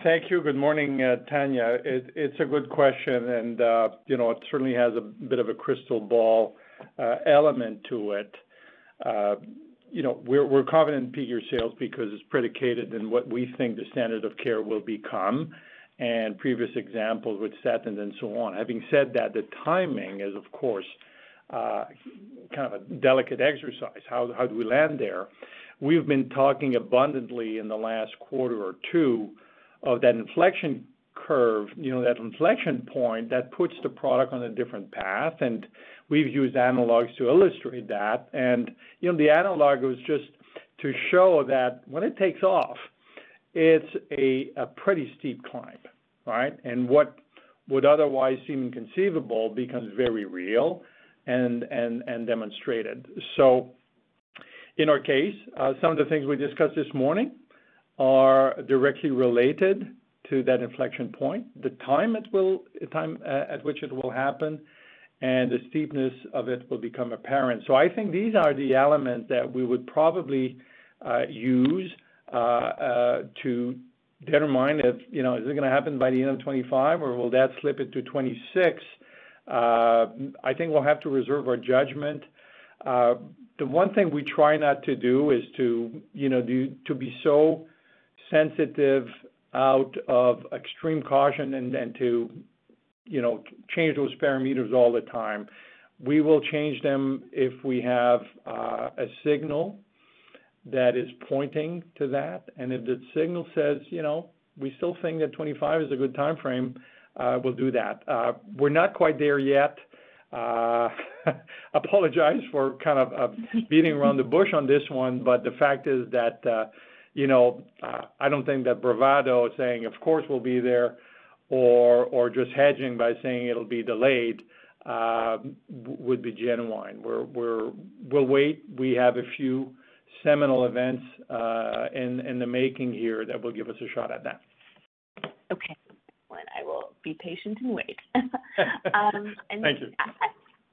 thank you. Good morning, uh, Tanya. It, it's a good question, and uh, you know, it certainly has a bit of a crystal ball uh, element to it. Uh, You know, we're, we're confident in peak year sales because it's predicated in what we think the standard of care will become and previous examples with statins and so on. Having said that, the timing is, of course, uh, kind of a delicate exercise. How, how do we land there? We've been talking abundantly in the last quarter or two of that inflection curve, you know, that inflection point that puts the product on a different path, and we've used analogs to illustrate that. And, you know, the analog was just to show that when it takes off, it's a, a pretty steep climb, right? And what would otherwise seem inconceivable becomes very real and, and, and demonstrated. So in our case, uh, some of the things we discussed this morning are directly related to that inflection point, the time it will, the time uh, at which it will happen, and the steepness of it will become apparent. So I think these are the elements that we would probably uh, use uh, uh, to determine if, you know, is it going to happen by the end of twenty-five or will that slip into twenty-six? Uh, I think we'll have to reserve our judgment. Uh, the one thing we try not to do is to, you know, do, to be so sensitive out of extreme caution and, and to, you know, change those parameters all the time. We will change them if we have uh, a signal that is pointing to that. And if the signal says, you know, we still think that twenty-five is a good time frame, uh, we'll do that. Uh, we're not quite there yet. Uh, apologize for kind of uh, beating around the bush on this one, but the fact is that, uh, you know, uh, I don't think that bravado saying, of course, we'll be there, or or just hedging by saying it'll be delayed uh, would be genuine. We're, we're, we'll wait. We have a few seminal events uh, in, in the making here that will give us a shot at that. Okay. Excellent. I will be patient and wait. um, and Thank you.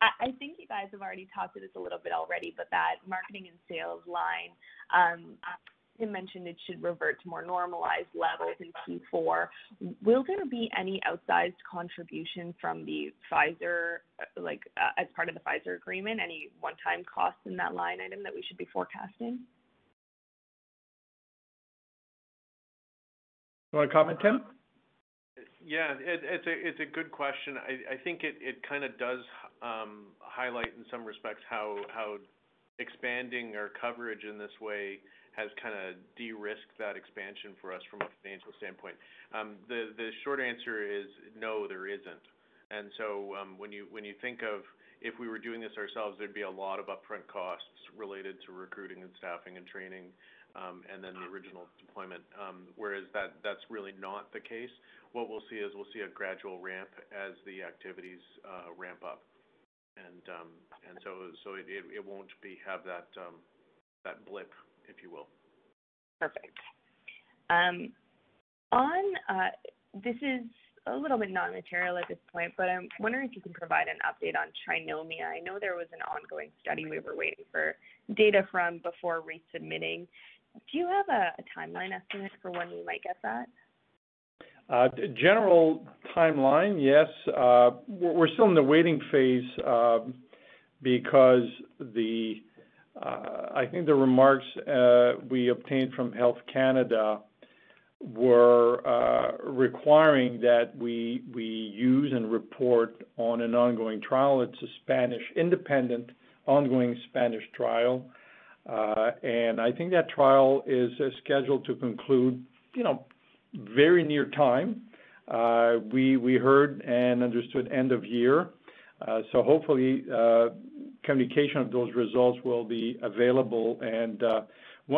I, I think you guys have already talked to this a little bit already, but that marketing and sales line, um, Tim mentioned it should revert to more normalized levels in Q four. Will there be any outsized contribution from the Pfizer, like uh, as part of the Pfizer agreement, any one-time costs in that line item that we should be forecasting? You want to comment, Tim? Yeah, it, it's a it's a good question. I, I think it, it kind of does um, highlight in some respects how how expanding our coverage in this way has kind of de-risked that expansion for us from a financial standpoint. Um, the the short answer is no, there isn't. And so um, when you when you think of if we were doing this ourselves, there'd be a lot of upfront costs related to recruiting and staffing and training, um, and then the original deployment. Um, whereas that that's really not the case. What we'll see is we'll see a gradual ramp as the activities uh, ramp up, and um, and so so it, it, it won't be have that um, that blip, if you will. Perfect. Um, on uh, this is a little bit non-material at this point, but I'm wondering if you can provide an update on Trinomia. I know there was an ongoing study we were waiting for data from before resubmitting. Do you have a, a timeline estimate for when we might get that? Uh, general timeline, yes. Uh, we're still in the waiting phase uh, because the uh, I think the remarks uh, we obtained from Health Canada were uh, requiring that we we use and report on an ongoing trial. It's a Spanish independent ongoing Spanish trial, uh, and I think that trial is uh, scheduled to conclude, you know, very near time. Uh, we we heard and understood end of year, uh, so hopefully uh, communication of those results will be available and. Uh,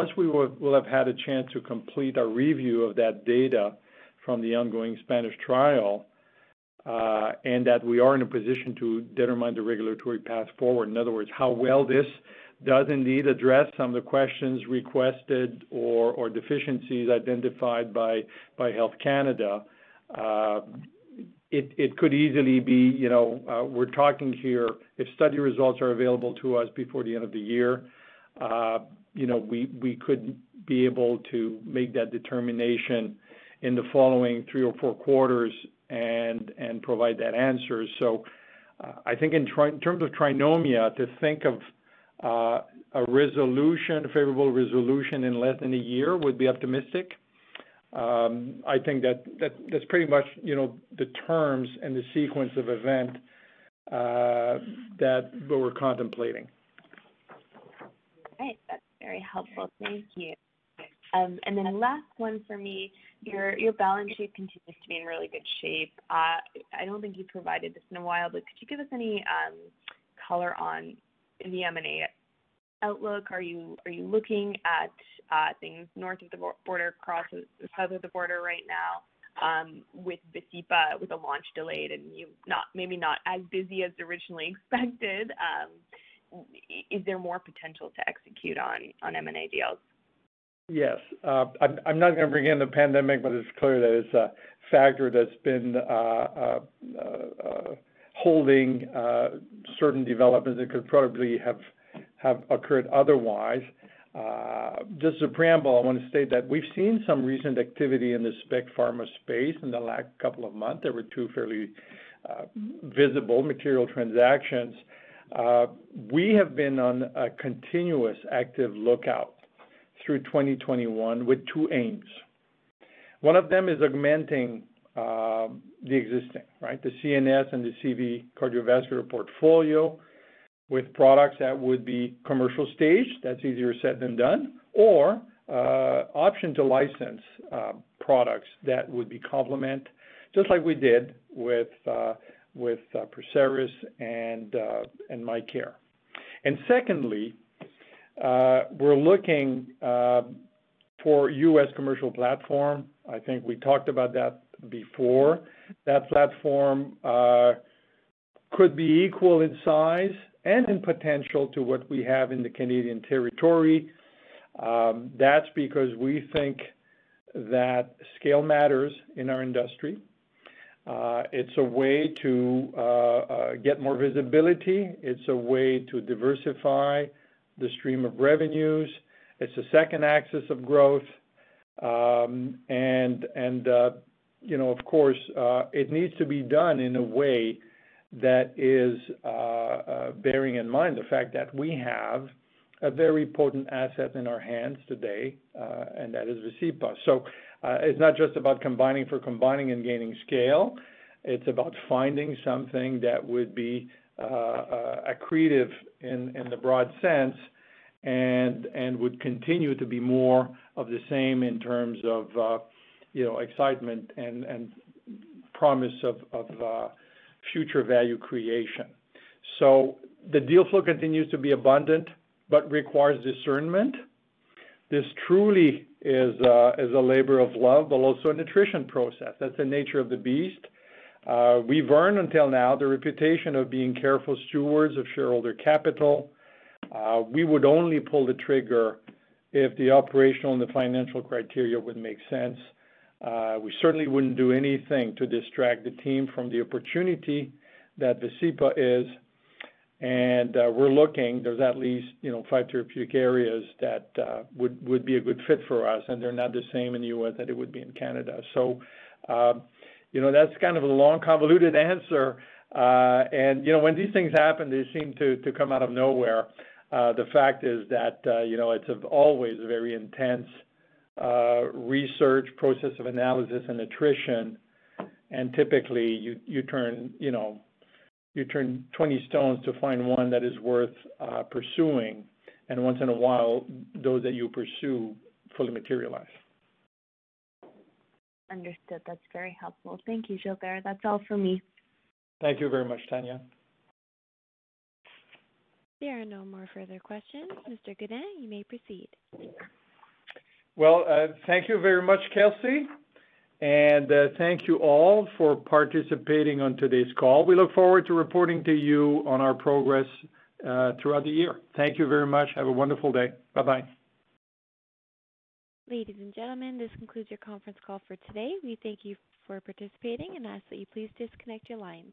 Once we will have had a chance to complete our review of that data from the ongoing Spanish trial, uh, and that we are in a position to determine the regulatory path forward. In other words, how well this does indeed address some of the questions requested or, or deficiencies identified by, by Health Canada. Uh, it, it could easily be, you know, uh, we're talking here, if study results are available to us before the end of the year, uh, you know, we, we could be able to make that determination in the following three or four quarters and and provide that answer. So uh, I think in, in terms of Trinomia, to think of uh, a resolution, a favorable resolution in less than a year would be optimistic. Um, I think that, that that's pretty much, you know, the terms and the sequence of event uh, that we're contemplating. All right. That's very helpful. Thank you. Um, and then last one for me, your your balance sheet continues to be in really good shape. Uh, I don't think you provided this in a while, but could you give us any um, color on the M and A outlook? Are you are you looking at uh, things north of the border, across south of the border right now? Um, with Visipa, with the launch delayed, and you not maybe not as busy as originally expected. Um, Is there more potential to execute on, on M and A deals? Yes. Uh, I'm, I'm not going to bring in the pandemic, but it's clear that it's a factor that's been uh, uh, uh, holding uh, certain developments that could probably have, have occurred otherwise. Uh, just as a preamble, I want to state that we've seen some recent activity in the spec pharma space in the last couple of months. There were two fairly uh, visible material transactions. Uh, we have been on a continuous active lookout through twenty twenty-one with two aims. One of them is augmenting uh, the existing, right, the C N S and the C V cardiovascular portfolio with products that would be commercial stage, that's easier said than done, or uh, option to license uh, products that would be complement, just like we did with uh, with uh, Perseris and, uh, and MyCare. And secondly, uh, we're looking uh, for U S commercial platform. I think we talked about that before. That platform uh, could be equal in size and in potential to what we have in the Canadian territory. Um, that's because we think that scale matters in our industry. Uh, it's a way to uh, uh, get more visibility. It's a way to diversify the stream of revenues. It's a second axis of growth, um, and and uh, you know, of course, uh, it needs to be done in a way that is uh, uh, bearing in mind the fact that we have a very potent asset in our hands today, uh, and that is Visipa. So uh, it's not just about combining for combining and gaining scale. It's about finding something that would be uh, uh, accretive in, in the broad sense, and and would continue to be more of the same in terms of uh, you know, excitement and and promise of of uh, future value creation. So the deal flow continues to be abundant, but requires discernment. This truly is uh, is a labor of love, but also a nutrition process. That's the nature of the beast. Uh, we've earned until now the reputation of being careful stewards of shareholder capital. Uh, we would only pull the trigger if the operational and the financial criteria would make sense. Uh, we certainly wouldn't do anything to distract the team from the opportunity that Visipa is, and uh, we're looking. There's at least you know five therapeutic areas that uh, would would be a good fit for us, and they're not the same in the U S that it would be in Canada. So. Uh, You know, that's kind of a long, convoluted answer. Uh, and, you know, when these things happen, they seem to, to come out of nowhere. Uh, the fact is that, uh, you know, it's a, always a very intense uh, research, process of analysis and attrition. And typically you, you turn, you know, you turn twenty stones to find one that is worth uh, pursuing. And once in a while, those that you pursue fully materialize. Understood. That's very helpful. Thank you, Gilbert. That's all for me. Thank you very much, Tanya. There are no more further questions. Mister Godin, you may proceed. Well, uh, thank you very much, Kelsey. And uh, thank you all for participating on today's call. We look forward to reporting to you on our progress uh, throughout the year. Thank you very much. Have a wonderful day. Bye-bye. Ladies and gentlemen, this concludes your conference call for today. We thank you for participating and ask that you please disconnect your lines.